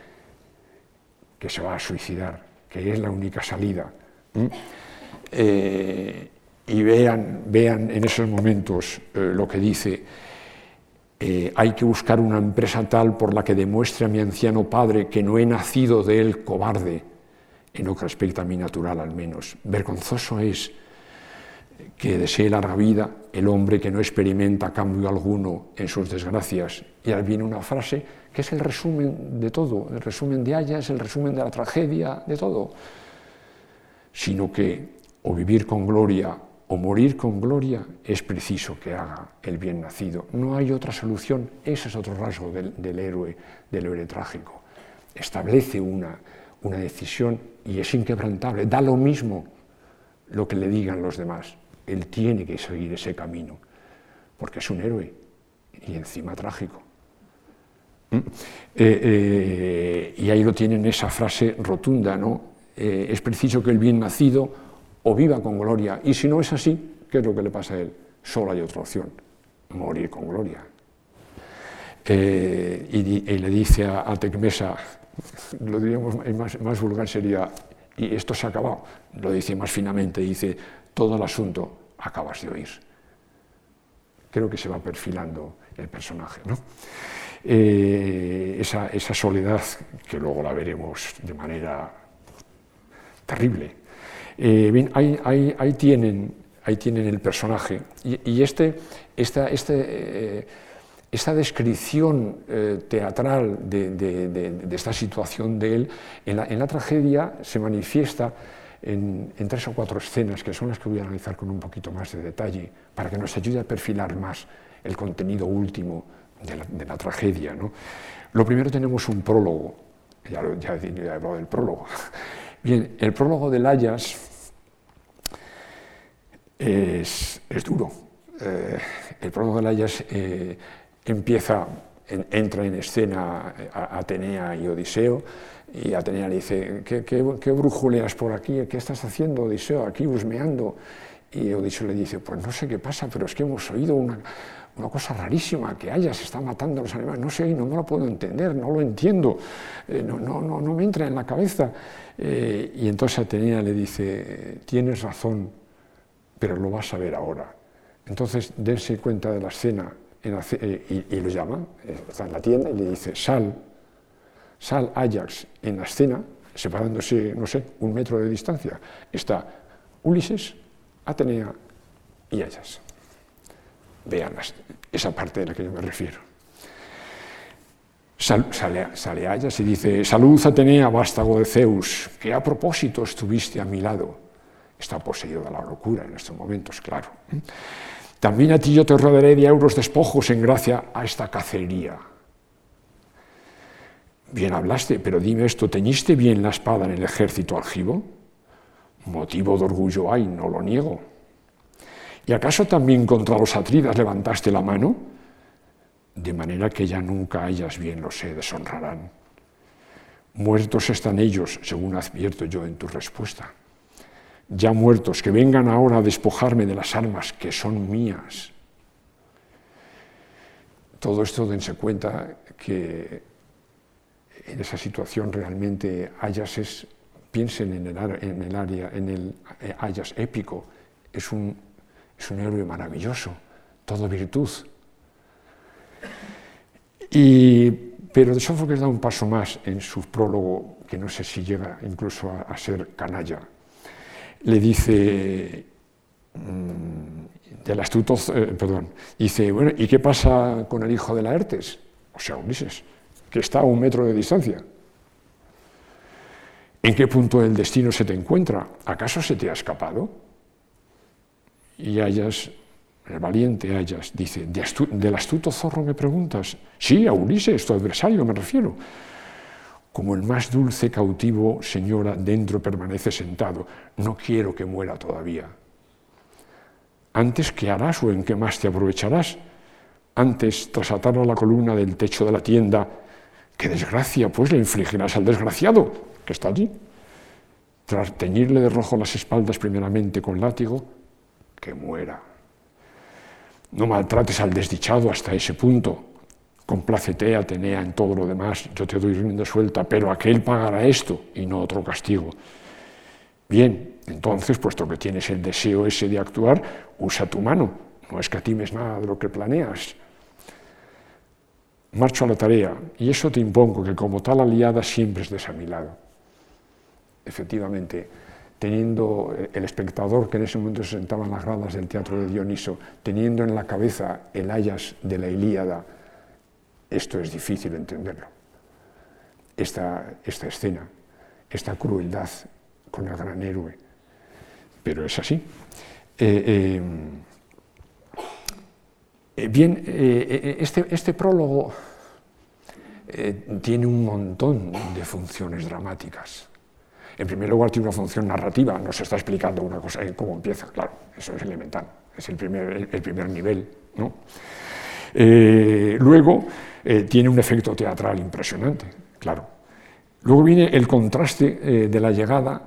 que se va a suicidar, que es la única salida. ¿Mm? Eh, Y vean, vean en esos momentos eh, lo que dice, eh, hay que buscar una empresa tal por la que demuestre a mi anciano padre que no he nacido de él cobarde, en lo que respecta a mi natural al menos. Vergonzoso es que desee larga vida el hombre que no experimenta cambio alguno en sus desgracias. Y ahí viene una frase que es el resumen de todo, el resumen de Áyax, el resumen de la tragedia, de todo, sino que o vivir con gloria o morir con gloria, es preciso que haga el bien nacido. No hay otra solución, ese es otro rasgo del, del héroe, del héroe trágico. Establece una, una decisión y es inquebrantable, da lo mismo lo que le digan los demás. Él tiene que seguir ese camino, porque es un héroe y encima trágico. ¿Mm? Eh, eh, y ahí lo tienen esa frase rotunda, ¿no? Eh, es preciso que el bien nacido o viva con gloria, y si no es así, ¿qué es lo que le pasa a él? Solo hay otra opción, morir con gloria. Eh, y, y le dice a, a Tecmesa, lo diríamos más, más vulgar sería, y esto se ha acabado, lo dice más finamente, dice, todo el asunto acabas de oír. Creo que se va perfilando el personaje, ¿no? Eh, esa, esa soledad, que luego la veremos de manera terrible. Eh, bien, ahí, ahí, ahí, tienen, ahí tienen el personaje y, y este, esta, este, eh, esta descripción eh, teatral de, de, de, de esta situación de él, en la, en la tragedia se manifiesta en, en tres o cuatro escenas, que son las que voy a analizar con un poquito más de detalle, para que nos ayude a perfilar más el contenido último de la, de la tragedia, ¿no? Lo primero, tenemos un prólogo, ya, lo, ya, ya he hablado del prólogo. Bien, el prólogo del Áyax es, es duro. Eh, el prólogo del Áyax eh, empieza, en, entra en escena a, a Atenea y Odiseo, y Atenea le dice, ¿qué, qué, qué brujuleas por aquí? ¿Qué estás haciendo, Odiseo, aquí husmeando? Y Odiseo le dice, pues no sé qué pasa, pero es que hemos oído una, una cosa rarísima, que Áyax se está matando a los animales, no sé, no me lo puedo entender, no lo entiendo, eh, no, no, no, no me entra en la cabeza. Eh, y entonces Atenea le dice, tienes razón, pero lo vas a ver ahora. Entonces, dense cuenta de la escena, en la, eh, y, y lo llama, está en la tienda, y le dice, sal, sal Áyax, en la escena, separándose, no sé, un metro de distancia, está Ulises, Atenea y Áyax. Vean esa parte de la que yo me refiero. Sal, sale, sale Áyax y dice, salud Atenea, vástago de Zeus, que a propósito estuviste a mi lado. Está poseído de la locura en estos momentos, claro. También a ti yo te rodaré de euros despojos en gracia a esta cacería. Bien hablaste, pero dime esto, ¿teñiste bien la espada en el ejército argivo? Motivo de orgullo hay, no lo niego. ¿Y acaso también contra los atridas levantaste la mano? De manera que ya nunca ellas bien lo sé, deshonrarán. Muertos están ellos, según advierto yo en tu respuesta. Ya muertos, que vengan ahora a despojarme de las armas que son mías. Todo esto, dense cuenta que en esa situación realmente Áyax es, piensen en el, en el área, en el Áyax épico, es un, es un héroe maravilloso, todo virtud. Y, pero Sófocles da un paso más en su prólogo, que no sé si llega incluso a, a ser canalla. Le dice, mmm, del astuto, eh, perdón, dice, bueno, ¿y qué pasa con el hijo de Laertes? O sea, Ulises, que está a un metro de distancia. ¿En qué punto del destino se te encuentra? ¿Acaso se te ha escapado? Y Áyax, el valiente Áyax, dice, ¿de astu- del astuto zorro me preguntas? Sí, a Ulises, tu adversario, me refiero. Como el más dulce cautivo, señora, dentro permanece sentado. No quiero que muera todavía. Antes, ¿qué harás o en qué más te aprovecharás? Antes, tras atar a la columna del techo de la tienda, ¡qué desgracia! Pues le infligirás al desgraciado, que está allí. Tras teñirle de rojo las espaldas primeramente con látigo, que muera. No maltrates al desdichado hasta ese punto. Complácete, Atenea, en todo lo demás, yo te doy rienda suelta, pero aquel pagará esto y no otro castigo. Bien, entonces, puesto que tienes el deseo ese de actuar, usa tu mano, no escatimes nada de lo que planeas. Marcho a la tarea, y eso te impongo, que como tal aliada siempre estés a mi lado. Efectivamente, teniendo el espectador que en ese momento se sentaba en las gradas del teatro de Dioniso, teniendo en la cabeza el Áyax de la Ilíada, esto es difícil entenderlo, esta, esta escena, esta crueldad con el gran héroe, pero es así. Eh, eh, bien, eh, este, este prólogo eh, tiene un montón de funciones dramáticas. En primer lugar, tiene una función narrativa, nos está explicando una cosa, cómo empieza, claro, eso es elemental, es el primer, el, el primer nivel, ¿no? Eh, luego eh, tiene un efecto teatral impresionante, claro. Luego viene el contraste eh, de la llegada,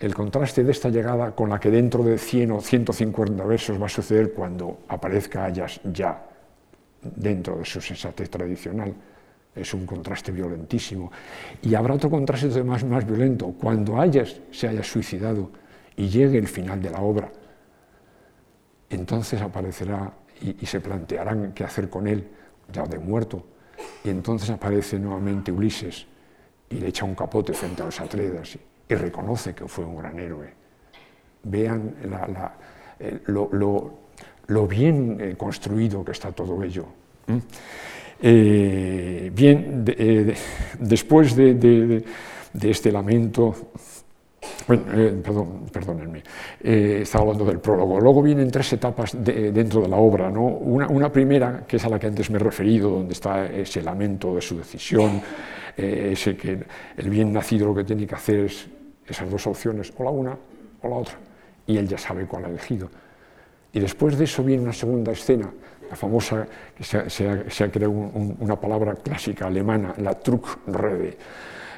el contraste de esta llegada con la que dentro de cien o ciento cincuenta versos va a suceder cuando aparezca Áyax ya dentro de su sensatez tradicional. Es un contraste violentísimo. Y habrá otro contraste más, más violento, cuando Áyax se haya suicidado y llegue el final de la obra. Entonces aparecerá Y, y se plantearán qué hacer con él, ya de muerto, y entonces aparece nuevamente Ulises y le echa un capote frente a los Atreidas y, y reconoce que fue un gran héroe. Vean la, la, eh, lo, lo, lo bien eh, construido que está todo ello, Eh, bien, de, de, después de, de, de este lamento, bueno, eh, perdón, perdónenme, eh, estaba hablando del prólogo. Luego vienen tres etapas de, dentro de la obra, ¿no? Una, una primera, que es a la que antes me he referido, donde está ese lamento de su decisión, eh, ese que el bien nacido lo que tiene que hacer es esas dos opciones, o la una o la otra, y él ya sabe cuál ha elegido. Y después de eso viene una segunda escena, la famosa, que se, se, se ha creado un, un, una palabra clásica alemana, la Truckrede.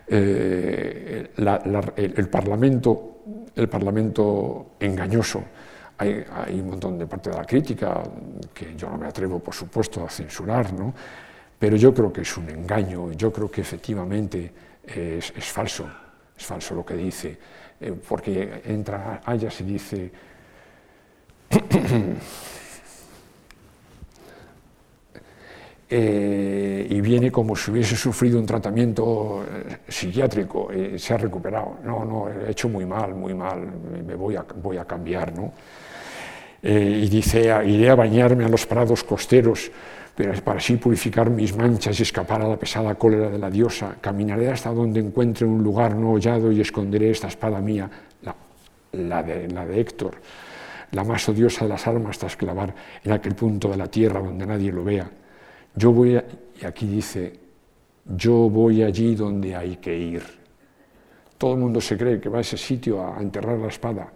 Eh, la, la, el, el, parlamento, el parlamento engañoso. Hay, hay un montón de parte de la crítica que yo no me atrevo, por supuesto, a censurar, ¿no? Pero yo creo que es un engaño, yo creo que efectivamente es, es falso, es falso lo que dice, eh, porque entra Áyax y dice... Eh, y viene como si hubiese sufrido un tratamiento psiquiátrico, eh, se ha recuperado, no, no, he hecho muy mal, muy mal, me voy a, voy a cambiar, ¿no? Eh, y dice, iré a bañarme a los prados costeros, pero para así purificar mis manchas y escapar a la pesada cólera de la diosa, caminaré hasta donde encuentre un lugar no hollado y esconderé esta espada mía, la, la, de, la de Héctor, la más odiosa de las armas tras clavar en aquel punto de la tierra donde nadie lo vea. Yo voy, a, y aquí dice, yo voy allí donde hay que ir. Todo el mundo se cree que va a ese sitio a enterrar la espada.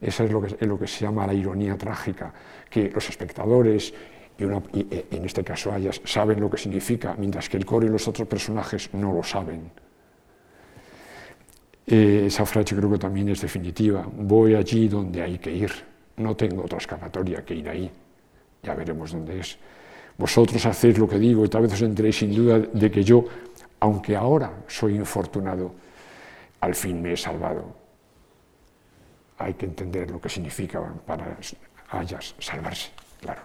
Esa es lo que, es lo que se llama la ironía trágica, que los espectadores, y, una, y en este caso Áyax, saben lo que significa, mientras que el coro y los otros personajes no lo saben. Eh, esa frase creo que también es definitiva. Voy allí donde hay que ir. No tengo otra escapatoria que ir ahí. Ya veremos dónde es. Vosotros hacéis lo que digo y tal vez os enteréis sin duda de que yo, aunque ahora soy infortunado, al fin me he salvado. Hay que entender lo que significa para Áyax salvarse, claro.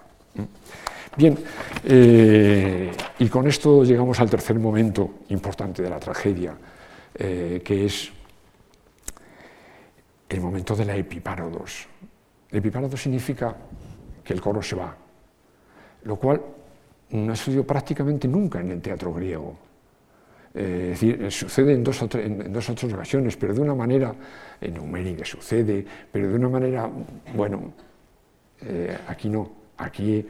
Bien, eh, y con esto llegamos al tercer momento importante de la tragedia, eh, que es el momento de la epipárodos. Epipárodos significa que el coro se va, lo cual no sucedió prácticamente nunca en el teatro griego. Eh, es decir, sucede en dos o tres, en dos o tres ocasiones, pero de una manera, en Eurípides sucede, pero de una manera, bueno, eh, aquí no, aquí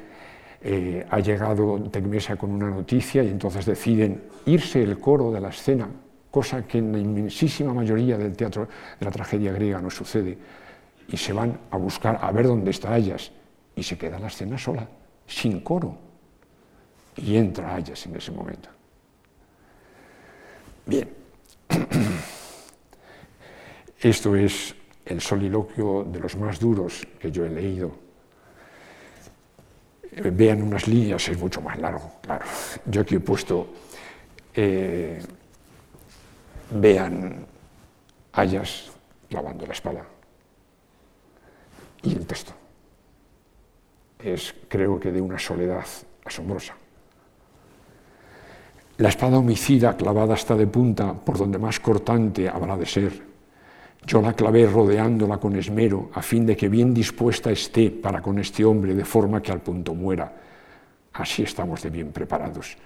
eh, ha llegado Tecmesa con una noticia y entonces deciden irse el coro de la escena, cosa que en la inmensísima mayoría del teatro de la tragedia griega no sucede, y se van a buscar a ver dónde está Áyax, y se queda la escena sola, sin coro, y entra Áyax en ese momento. Bien, esto es el soliloquio de los más duros que yo he leído. Vean unas líneas, es mucho más largo, claro. Yo aquí he puesto, eh, vean Áyax clavando la espada y el texto. Es, creo que, de una soledad asombrosa. La espada homicida clavada está de punta, por donde más cortante habrá de ser. Yo la clavé rodeándola con esmero, a fin de que bien dispuesta esté para con este hombre, de forma que al punto muera. Así estamos de bien preparados.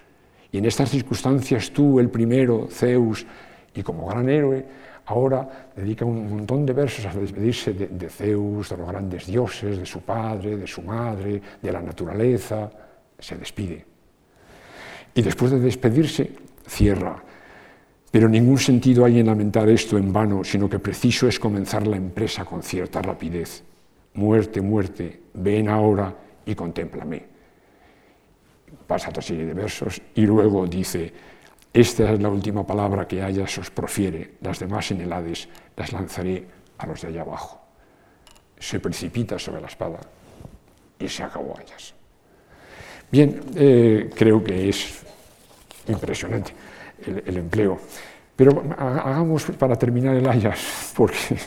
Y en estas circunstancias tú, el primero, Zeus, y como gran héroe, ahora dedica un montón de versos a despedirse de, de Zeus, de los grandes dioses, de su padre, de su madre, de la naturaleza. Se despide. Y después de despedirse, cierra. Pero ningún sentido hay en lamentar esto en vano, sino que preciso es comenzar la empresa con cierta rapidez. Muerte, muerte, ven ahora y contémplame. Pasa otra serie de versos y luego dice... Esta es la última palabra que Áyax os profiere, las demás en el Hades las lanzaré a los de allá abajo. Se precipita sobre la espada y se acabó Áyax. Bien, eh, creo que es impresionante el, el empleo. Pero hagamos para terminar el Áyax, porque eh,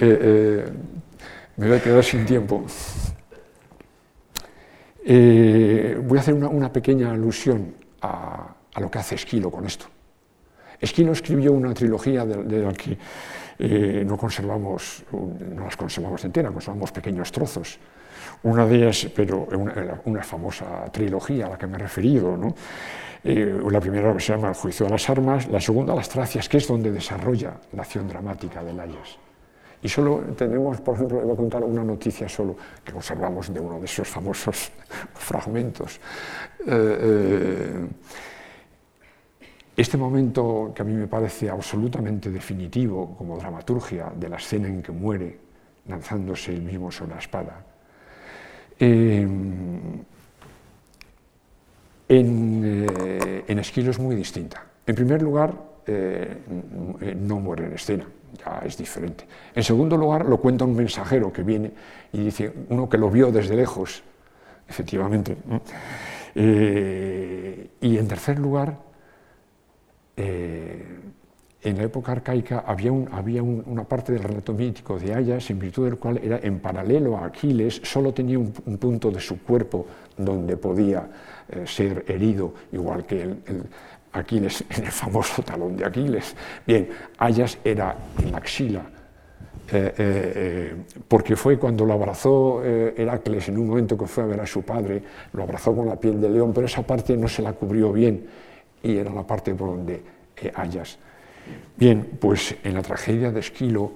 eh, me voy a quedar sin tiempo. Eh, voy a hacer una, una pequeña alusión a... a lo que hace Esquilo con esto. Esquilo escribió una trilogía de, de la que eh, no conservamos, no las conservamos entera, conservamos pequeños trozos. Una de ellas, pero una, una famosa trilogía a la que me he referido, ¿no? Eh, la primera se llama El juicio de las armas, la segunda Las tracias, que es donde desarrolla la acción dramática del Áyax. Y solo tenemos, por ejemplo, le voy a contar una noticia solo que conservamos de uno de esos famosos fragmentos. Eh, eh, este momento que a mí me parece absolutamente definitivo como dramaturgia de la escena en que muere lanzándose el mismo sobre la espada. Eh, en, eh, en Esquilo es muy distinta. En primer lugar, eh, no muere en escena. Ya es diferente. En segundo lugar, lo cuenta un mensajero que viene y dice, uno que lo vio desde lejos, efectivamente. Eh, y en tercer lugar, eh, en la época arcaica había, un, había un, una parte del relato mítico de Áyax, en virtud del cual era en paralelo a Aquiles, solo tenía un, un punto de su cuerpo donde podía eh, ser herido, igual que el, el Aquiles, en el famoso talón de Aquiles. Bien, Áyax era en la axila, eh, eh, eh, porque fue cuando lo abrazó eh, Heracles, en un momento que fue a ver a su padre, lo abrazó con la piel de león, pero esa parte no se la cubrió bien, y era la parte por donde eh, Áyax. Bien, pues en la tragedia de Esquilo,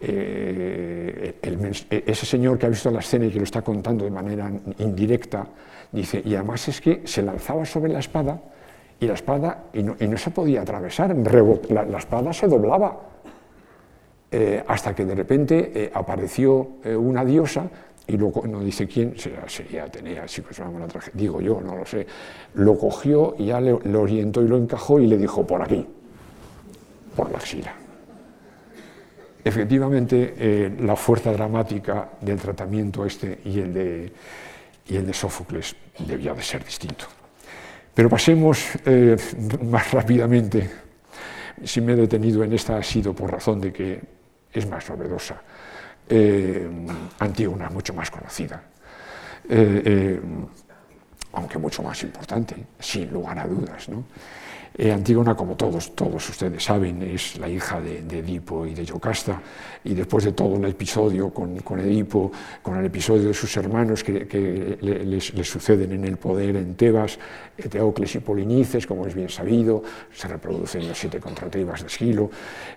eh, el, ese señor que ha visto la escena y que lo está contando de manera indirecta, dice, y además es que se lanzaba sobre la espada, y la espada, y no, y no se podía atravesar, rebot, la, la espada se doblaba, eh, hasta que de repente eh, apareció eh, una diosa, y luego no dice quién, sería, sería Atenea, si pues vamos a la tragedia, digo yo, no lo sé, lo cogió y ya le, le orientó y lo encajó y le dijo, por aquí, por la axila. Efectivamente, eh, la fuerza dramática del tratamiento este y el de, y el de Sófocles debía de ser distinto. Pero pasemos eh, más rápidamente. Si me he detenido en esta ha sido por razón de que es más novedosa. Eh, Antígona es mucho más conocida, eh, eh, aunque mucho más importante, sin lugar a dudas, ¿no? Eh, Antígona, como todos, todos ustedes saben, es la hija de, de Edipo y de Yocasta, y después de todo el episodio con, con Edipo, con el episodio de sus hermanos que, que les, les suceden en el poder en Tebas, Eteocles y Polinices, como es bien sabido, se reproducen los siete contra Tebas de Esquilo,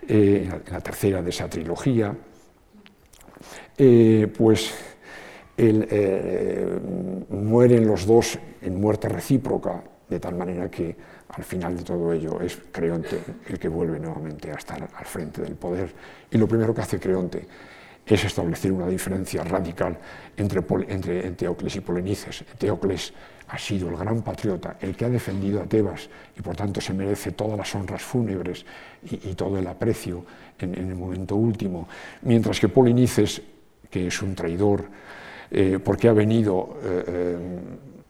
eh, la tercera de esa trilogía, eh, pues el, eh, mueren los dos en muerte recíproca, de tal manera que al final de todo ello es Creonte el que vuelve nuevamente a estar al frente del poder. Y lo primero que hace Creonte es establecer una diferencia radical entre, entre Eteocles y Polinices. Eteocles ha sido el gran patriota, el que ha defendido a Tebas y por tanto se merece todas las honras fúnebres y, y todo el aprecio en, en el momento último. Mientras que Polinices, que es un traidor, eh, porque ha venido... Eh, eh,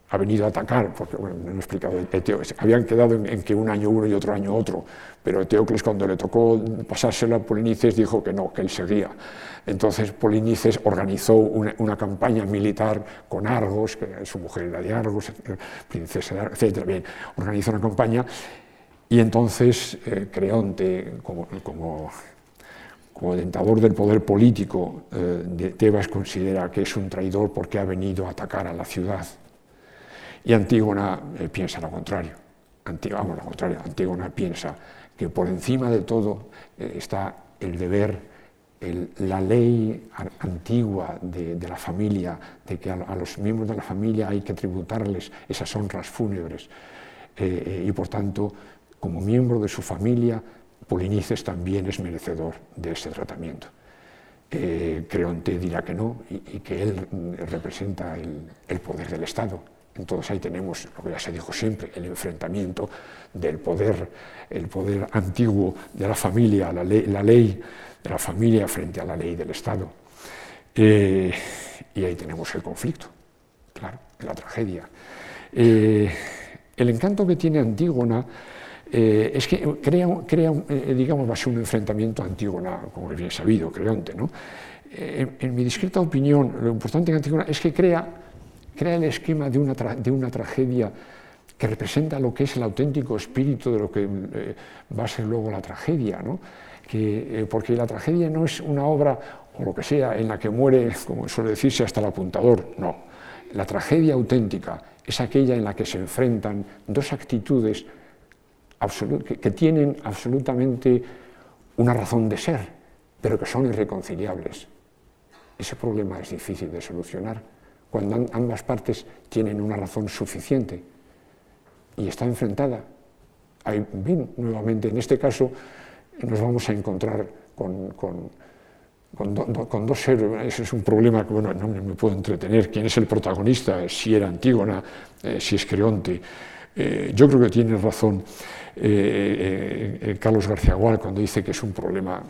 ha venido a atacar, porque, bueno, no he explicado, Eteocles, habían quedado en, en que un año uno y otro año otro, pero Eteocles cuando le tocó pasárselo a Polinices dijo que no, que él seguía. Entonces Polinices organizó una, una campaña militar con Argos, que su mujer era de Argos, princesa de Argos, etcétera. Bien, organizó una campaña y entonces eh, Creonte, como, como, como tentador del poder político eh, de Tebas, considera que es un traidor porque ha venido a atacar a la ciudad. Y Antígona eh, piensa lo contrario. Antígona, vamos, lo contrario. Antígona piensa que por encima de todo eh, está el deber, el, la ley antigua de, de la familia, de que a, a los miembros de la familia hay que tributarles esas honras fúnebres. Eh, eh, y por tanto, como miembro de su familia, Polinices también es merecedor de ese tratamiento. Eh, Creonte dirá que no y, y que él representa el, el poder del Estado. Entonces ahí tenemos lo que ya se dijo siempre, el enfrentamiento del poder, el poder antiguo de la familia, la ley, la ley de la familia frente a la ley del Estado. Eh, y ahí tenemos el conflicto, claro, la tragedia. Eh, el encanto que tiene Antígona eh, es que crea, crea eh, digamos, va a ser un enfrentamiento Antígona, como es bien sabido, Creonte, ¿no? Eh, en, en mi discreta opinión, lo importante de Antígona es que crea... crea el esquema de una, tra- de una tragedia que representa lo que es el auténtico espíritu de lo que eh, va a ser luego la tragedia, ¿no? Que, eh, porque la tragedia no es una obra o lo que sea, en la que muere, como suele decirse, hasta el apuntador. No, la tragedia auténtica es aquella en la que se enfrentan dos actitudes que, que tienen absolutamente una razón de ser, pero que son irreconciliables. Ese problema es difícil de solucionar cuando ambas partes tienen una razón suficiente y está enfrentada. Ahí, bien, nuevamente, en este caso nos vamos a encontrar con, con, con, do, do, con dos seres. Ese es un problema que, bueno, no me puedo entretener. ¿Quién es el protagonista? Si era Antígona, eh, si es Creonte. Eh, yo creo que tiene razón eh, eh, Carlos García Gual cuando dice que es un problema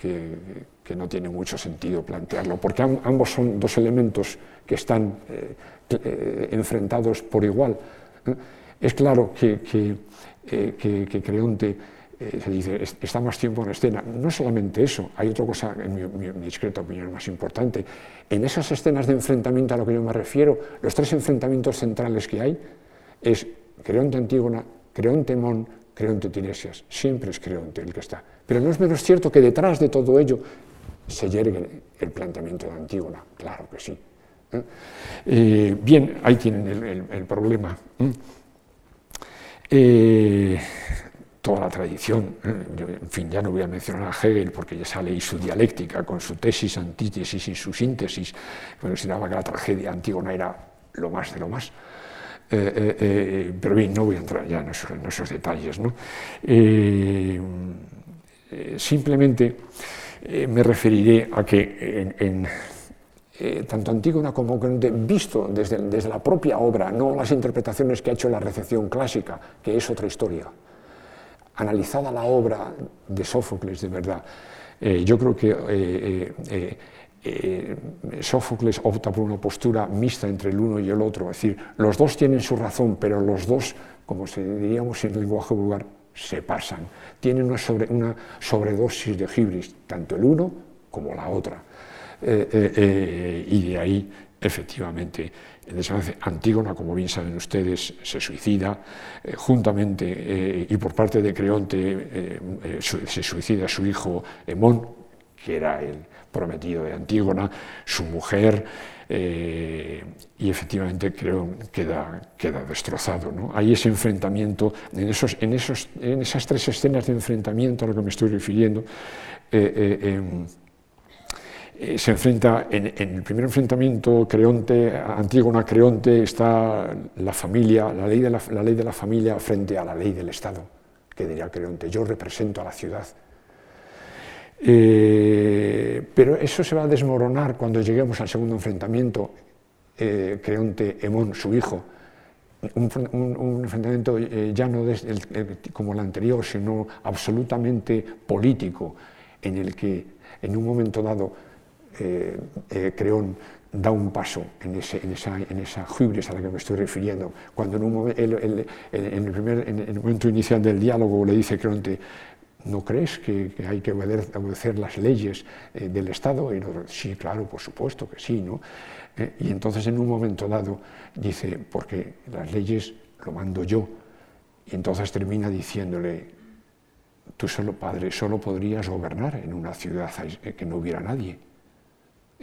que, que no tiene mucho sentido plantearlo, porque am, ambos son dos elementos que están eh, eh, enfrentados por igual. Es claro que, que, eh, que, que Creonte eh, se dice, está más tiempo en escena. No solamente eso, hay otra cosa, en mi, mi, mi discreta opinión, más importante. En esas escenas de enfrentamiento a lo que yo me refiero, los tres enfrentamientos centrales que hay es Creonte Antígona, Creonte Hemón, Creonte Tinesias. Siempre es Creonte el que está. Pero no es menos cierto que detrás de todo ello se yergue el planteamiento de Antígona. Claro que sí. Eh, bien, ahí tienen el, el, el problema. Eh, toda la tradición, en fin, ya no voy a mencionar a Hegel porque ya sale ahí su dialéctica con su tesis, antítesis y su síntesis. Consideraba que la tragedia Antígona era lo más de lo más. Eh, eh, eh, pero bien, no voy a entrar ya en esos, en esos detalles, ¿no? Eh, eh, simplemente eh, me referiré a que en, en, eh, tanto Antígona como Creonte, visto desde, desde la propia obra, no las interpretaciones que ha hecho la recepción clásica, que es otra historia, analizada la obra de Sófocles de verdad, eh, yo creo que eh, eh, eh, Eh, Sófocles opta por una postura mixta entre el uno y el otro, es decir, los dos tienen su razón, pero los dos, como se diríamos en el lenguaje vulgar, se pasan, tienen una, sobre, una sobredosis de hibris, tanto el uno como la otra, eh, eh, eh, y de ahí, efectivamente, el desenlace. Antígona, como bien saben ustedes, se suicida, eh, juntamente, eh, y por parte de Creonte eh, eh, su, se suicida su hijo Hemón, que era el prometido de Antígona, su mujer, eh, y efectivamente creo queda, queda destrozado, ¿no? Hay ese enfrentamiento, en, esos, en, esos, en esas tres escenas de enfrentamiento a lo que me estoy refiriendo, eh, eh, eh, Eh, se enfrenta, en, en el primer enfrentamiento, Creonte, Antígona, Creonte, está la familia, la ley, de la, la ley de la familia frente a la ley del Estado, que diría Creonte, yo represento a la ciudad. Eh, pero eso se va a desmoronar cuando lleguemos al segundo enfrentamiento, eh, Creonte Hemón, su hijo, un, un, un enfrentamiento eh, ya no des, el, el, como el anterior, sino absolutamente político, en el que en un momento dado eh, eh, Creón da un paso en, ese, en esa, en esa hibris a la que me estoy refiriendo, cuando en, un, el, el, el, en, el, primer, en el momento inicial del diálogo le dice Creonte, ¿no crees que, que hay que obedecer las leyes eh, del Estado? Y no, sí, claro, por supuesto que sí, ¿no? Eh, y entonces en un momento dado dice, porque las leyes lo mando yo. Y entonces termina diciéndole, tú solo, padre, solo podrías gobernar en una ciudad que no hubiera nadie.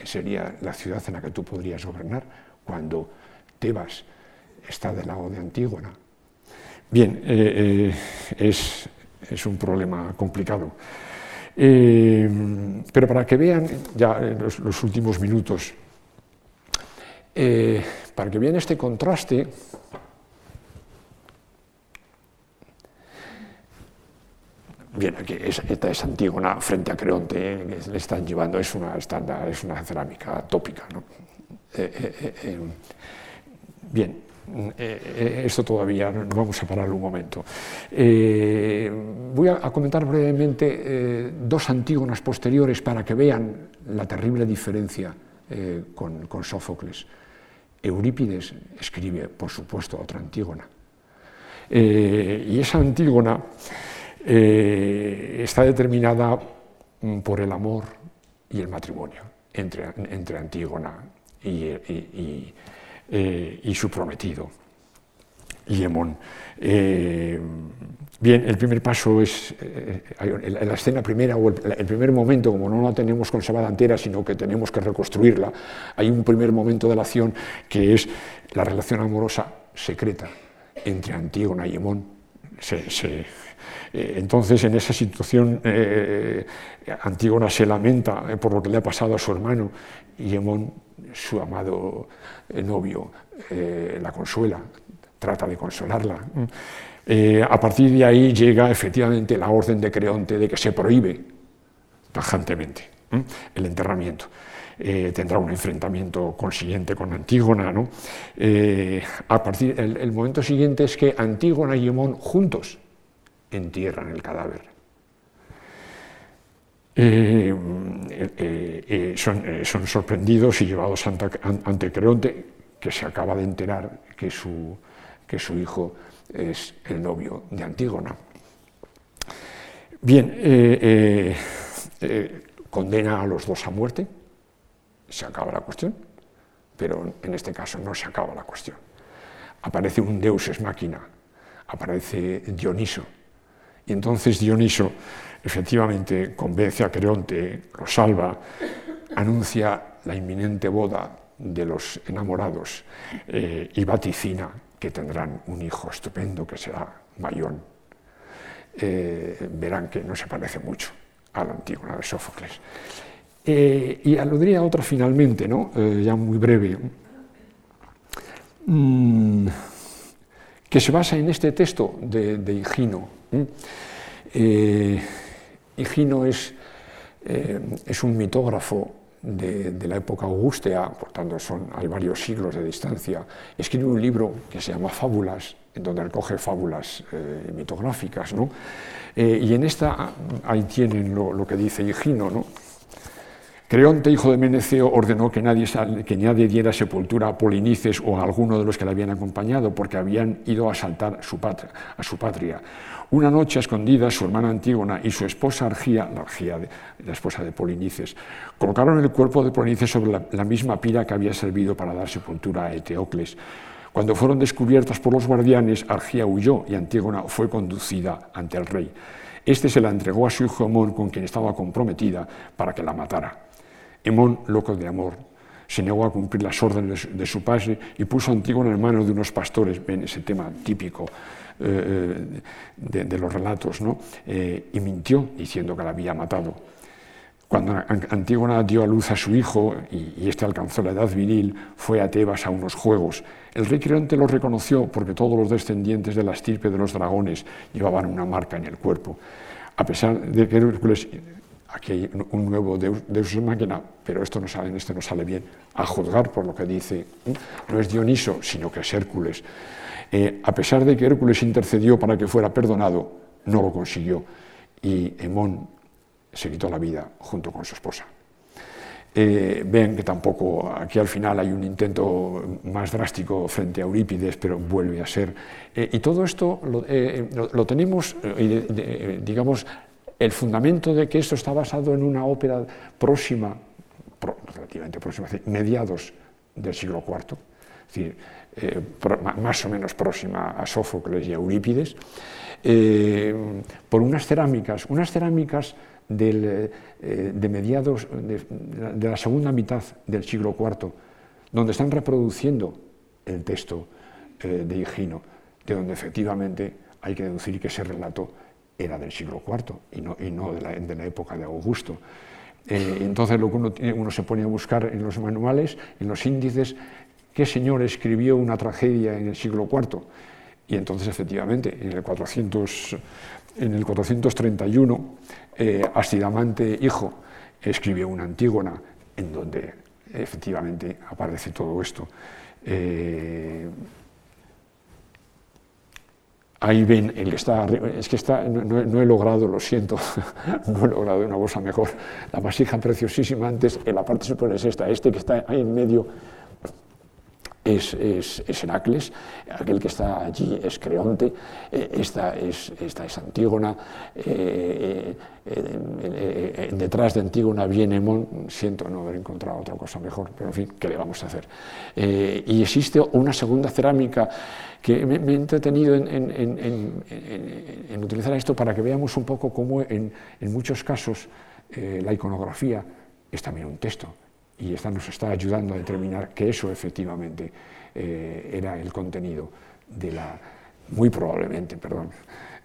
Sería la ciudad en la que tú podrías gobernar cuando Tebas está del lado de Antígona. Bien, eh, eh, es... es un problema complicado. Eh, pero para que vean, ya en los, los últimos minutos, eh, para que vean este contraste, bien, aquí es, esta es Antígona frente a Creonte, eh, que le están llevando, es una, estándar, es una cerámica tópica, ¿no? Eh, eh, eh, bien. Eh, esto todavía no vamos a parar un momento. Eh, voy a, a comentar brevemente eh, dos Antígonas posteriores para que vean la terrible diferencia eh, con, con Sófocles. Eurípides escribe, por supuesto, a otra Antígona. Eh, y esa Antígona eh, está determinada por el amor y el matrimonio entre, entre Antígona y, y, y Eh, y su prometido. y Hemón. Eh, bien, el primer paso es eh, la escena primera o el, el primer momento, como no la tenemos conservada entera, sino que tenemos que reconstruirla. Hay un primer momento de la acción que es la relación amorosa secreta entre Antígona y Hemón. Se, se, eh, entonces, en esa situación, eh, Antígona se lamenta por lo que le ha pasado a su hermano y Hemón, su amado novio, eh, la consuela, trata de consolarla. Eh, a partir de ahí llega efectivamente la orden de Creonte de que se prohíbe tajantemente ¿eh? el enterramiento. Eh, tendrá un enfrentamiento consiguiente con Antígona, ¿no? Eh, a partir, el, el momento siguiente es que Antígona y Hemón juntos entierran el cadáver. Eh, eh, eh, son, eh, son sorprendidos y llevados ante, ante Creonte, que se acaba de enterar que su, que su hijo es el novio de Antígona. Bien, eh, eh, eh, condena a los dos a muerte, se acaba la cuestión, pero en este caso no se acaba la cuestión. Aparece un deus ex machina, aparece Dioniso, y entonces Dioniso efectivamente convence a Creonte, lo salva, anuncia la inminente boda de los enamorados eh, y vaticina que tendrán un hijo estupendo que será Mayón. Eh, verán que no se parece mucho a la Antígona de Sófocles. Eh, y aludiría a otra finalmente, ¿no? eh, ya muy breve, mm, que se basa en este texto de, de Higino. Eh, Higino es, eh, es un mitógrafo de, de la época augustea, por tanto son, hay varios siglos de distancia. Escribe un libro que se llama Fábulas, en donde recoge fábulas eh, mitográficas, ¿no? Eh, y en esta, ahí tienen lo, lo que dice Higino, ¿no? Creonte, hijo de Meneceo, ordenó que nadie, que nadie diera sepultura a Polinices o a alguno de los que le habían acompañado, porque habían ido a asaltar su patria, a su patria. Una noche, a escondidas, su hermana Antígona y su esposa Argía, la, Argía de, la esposa de Polinices, colocaron el cuerpo de Polinices sobre la, la misma pira que había servido para dar sepultura a Eteocles. Cuando fueron descubiertas por los guardianes, Argía huyó y Antígona fue conducida ante el rey. Este se la entregó a su hijo Hemón, con quien estaba comprometida, para que la matara. Hemón, loco de amor, se negó a cumplir las órdenes de su padre y puso a Antígona en manos de unos pastores. Ven ese tema típico eh, de, de los relatos, ¿no? Eh, y mintió diciendo que la había matado. Cuando Antígona dio a luz a su hijo y éste alcanzó la edad viril, fue a Tebas a unos juegos. El rey Creonte lo reconoció porque todos los descendientes de la estirpe de los dragones llevaban una marca en el cuerpo. A pesar de que Hércules... Aquí hay un nuevo deus, deus ex machina, pero esto no sale, este no sale bien, a juzgar por lo que dice, no es Dioniso, sino que es Hércules. Eh, a pesar de que Hércules intercedió para que fuera perdonado, no lo consiguió, y Hemón se quitó la vida junto con su esposa. Eh, ven que tampoco, aquí al final hay un intento más drástico frente a Eurípides, pero vuelve a ser. Eh, y todo esto lo, eh, lo, lo tenemos, eh, de, de, digamos, el fundamento de que esto está basado en una ópera próxima, pro, relativamente próxima, es decir, mediados del siglo cuarto, es decir, eh, pro, más o menos próxima a Sófocles y a Eurípides, eh, por unas cerámicas, unas cerámicas del, eh, de mediados de, de la segunda mitad del siglo cuarto, donde están reproduciendo el texto eh, de Higino, de donde efectivamente hay que deducir que ese relato era del siglo cuarto y no, y no de, la, de la época de Augusto. Eh, entonces lo que uno, tiene, uno se pone a buscar en los manuales, en los índices, qué señor escribió una tragedia en el siglo cuarto. Y entonces efectivamente en el, cuatrocientos, en el cuatrocientos treinta y uno eh, Astillamante hijo escribió una Antígona en donde efectivamente aparece todo esto. Eh, Ahí ven, el que está arriba, es que está, no, no he logrado, lo siento, no he logrado una cosa mejor. La vasija preciosísima antes, en la parte superior es esta, este que está ahí en medio es, es, es Heracles, aquel que está allí es Creonte, eh, esta, es, esta es Antígona, eh, eh, eh, eh, detrás de Antígona viene Hemón, siento no haber encontrado otra cosa mejor, pero en fin, ¿qué le vamos a hacer? Eh, y existe una segunda cerámica que me, me he entretenido en, en, en, en, en, en utilizar esto para que veamos un poco cómo en, en muchos casos eh, la iconografía es también un texto y esta nos está ayudando a determinar que eso efectivamente eh, era el contenido de la, muy probablemente, perdón,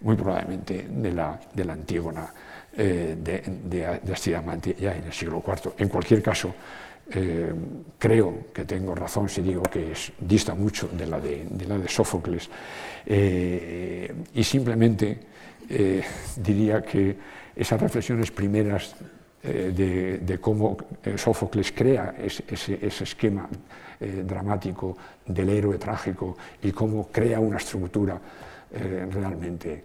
muy probablemente de la, de la Antígona eh, de, de, de Astiramatia ya en el siglo cuarto. En cualquier caso, Eh, creo que tengo razón si digo que es, dista mucho de la de, de, la de Sófocles eh, y simplemente eh, diría que esas reflexiones primeras eh, de, de cómo Sófocles crea es, ese, ese esquema eh, dramático del héroe trágico y cómo crea una estructura eh, realmente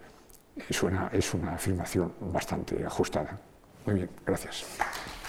es una, es una afirmación bastante ajustada. Muy bien, gracias.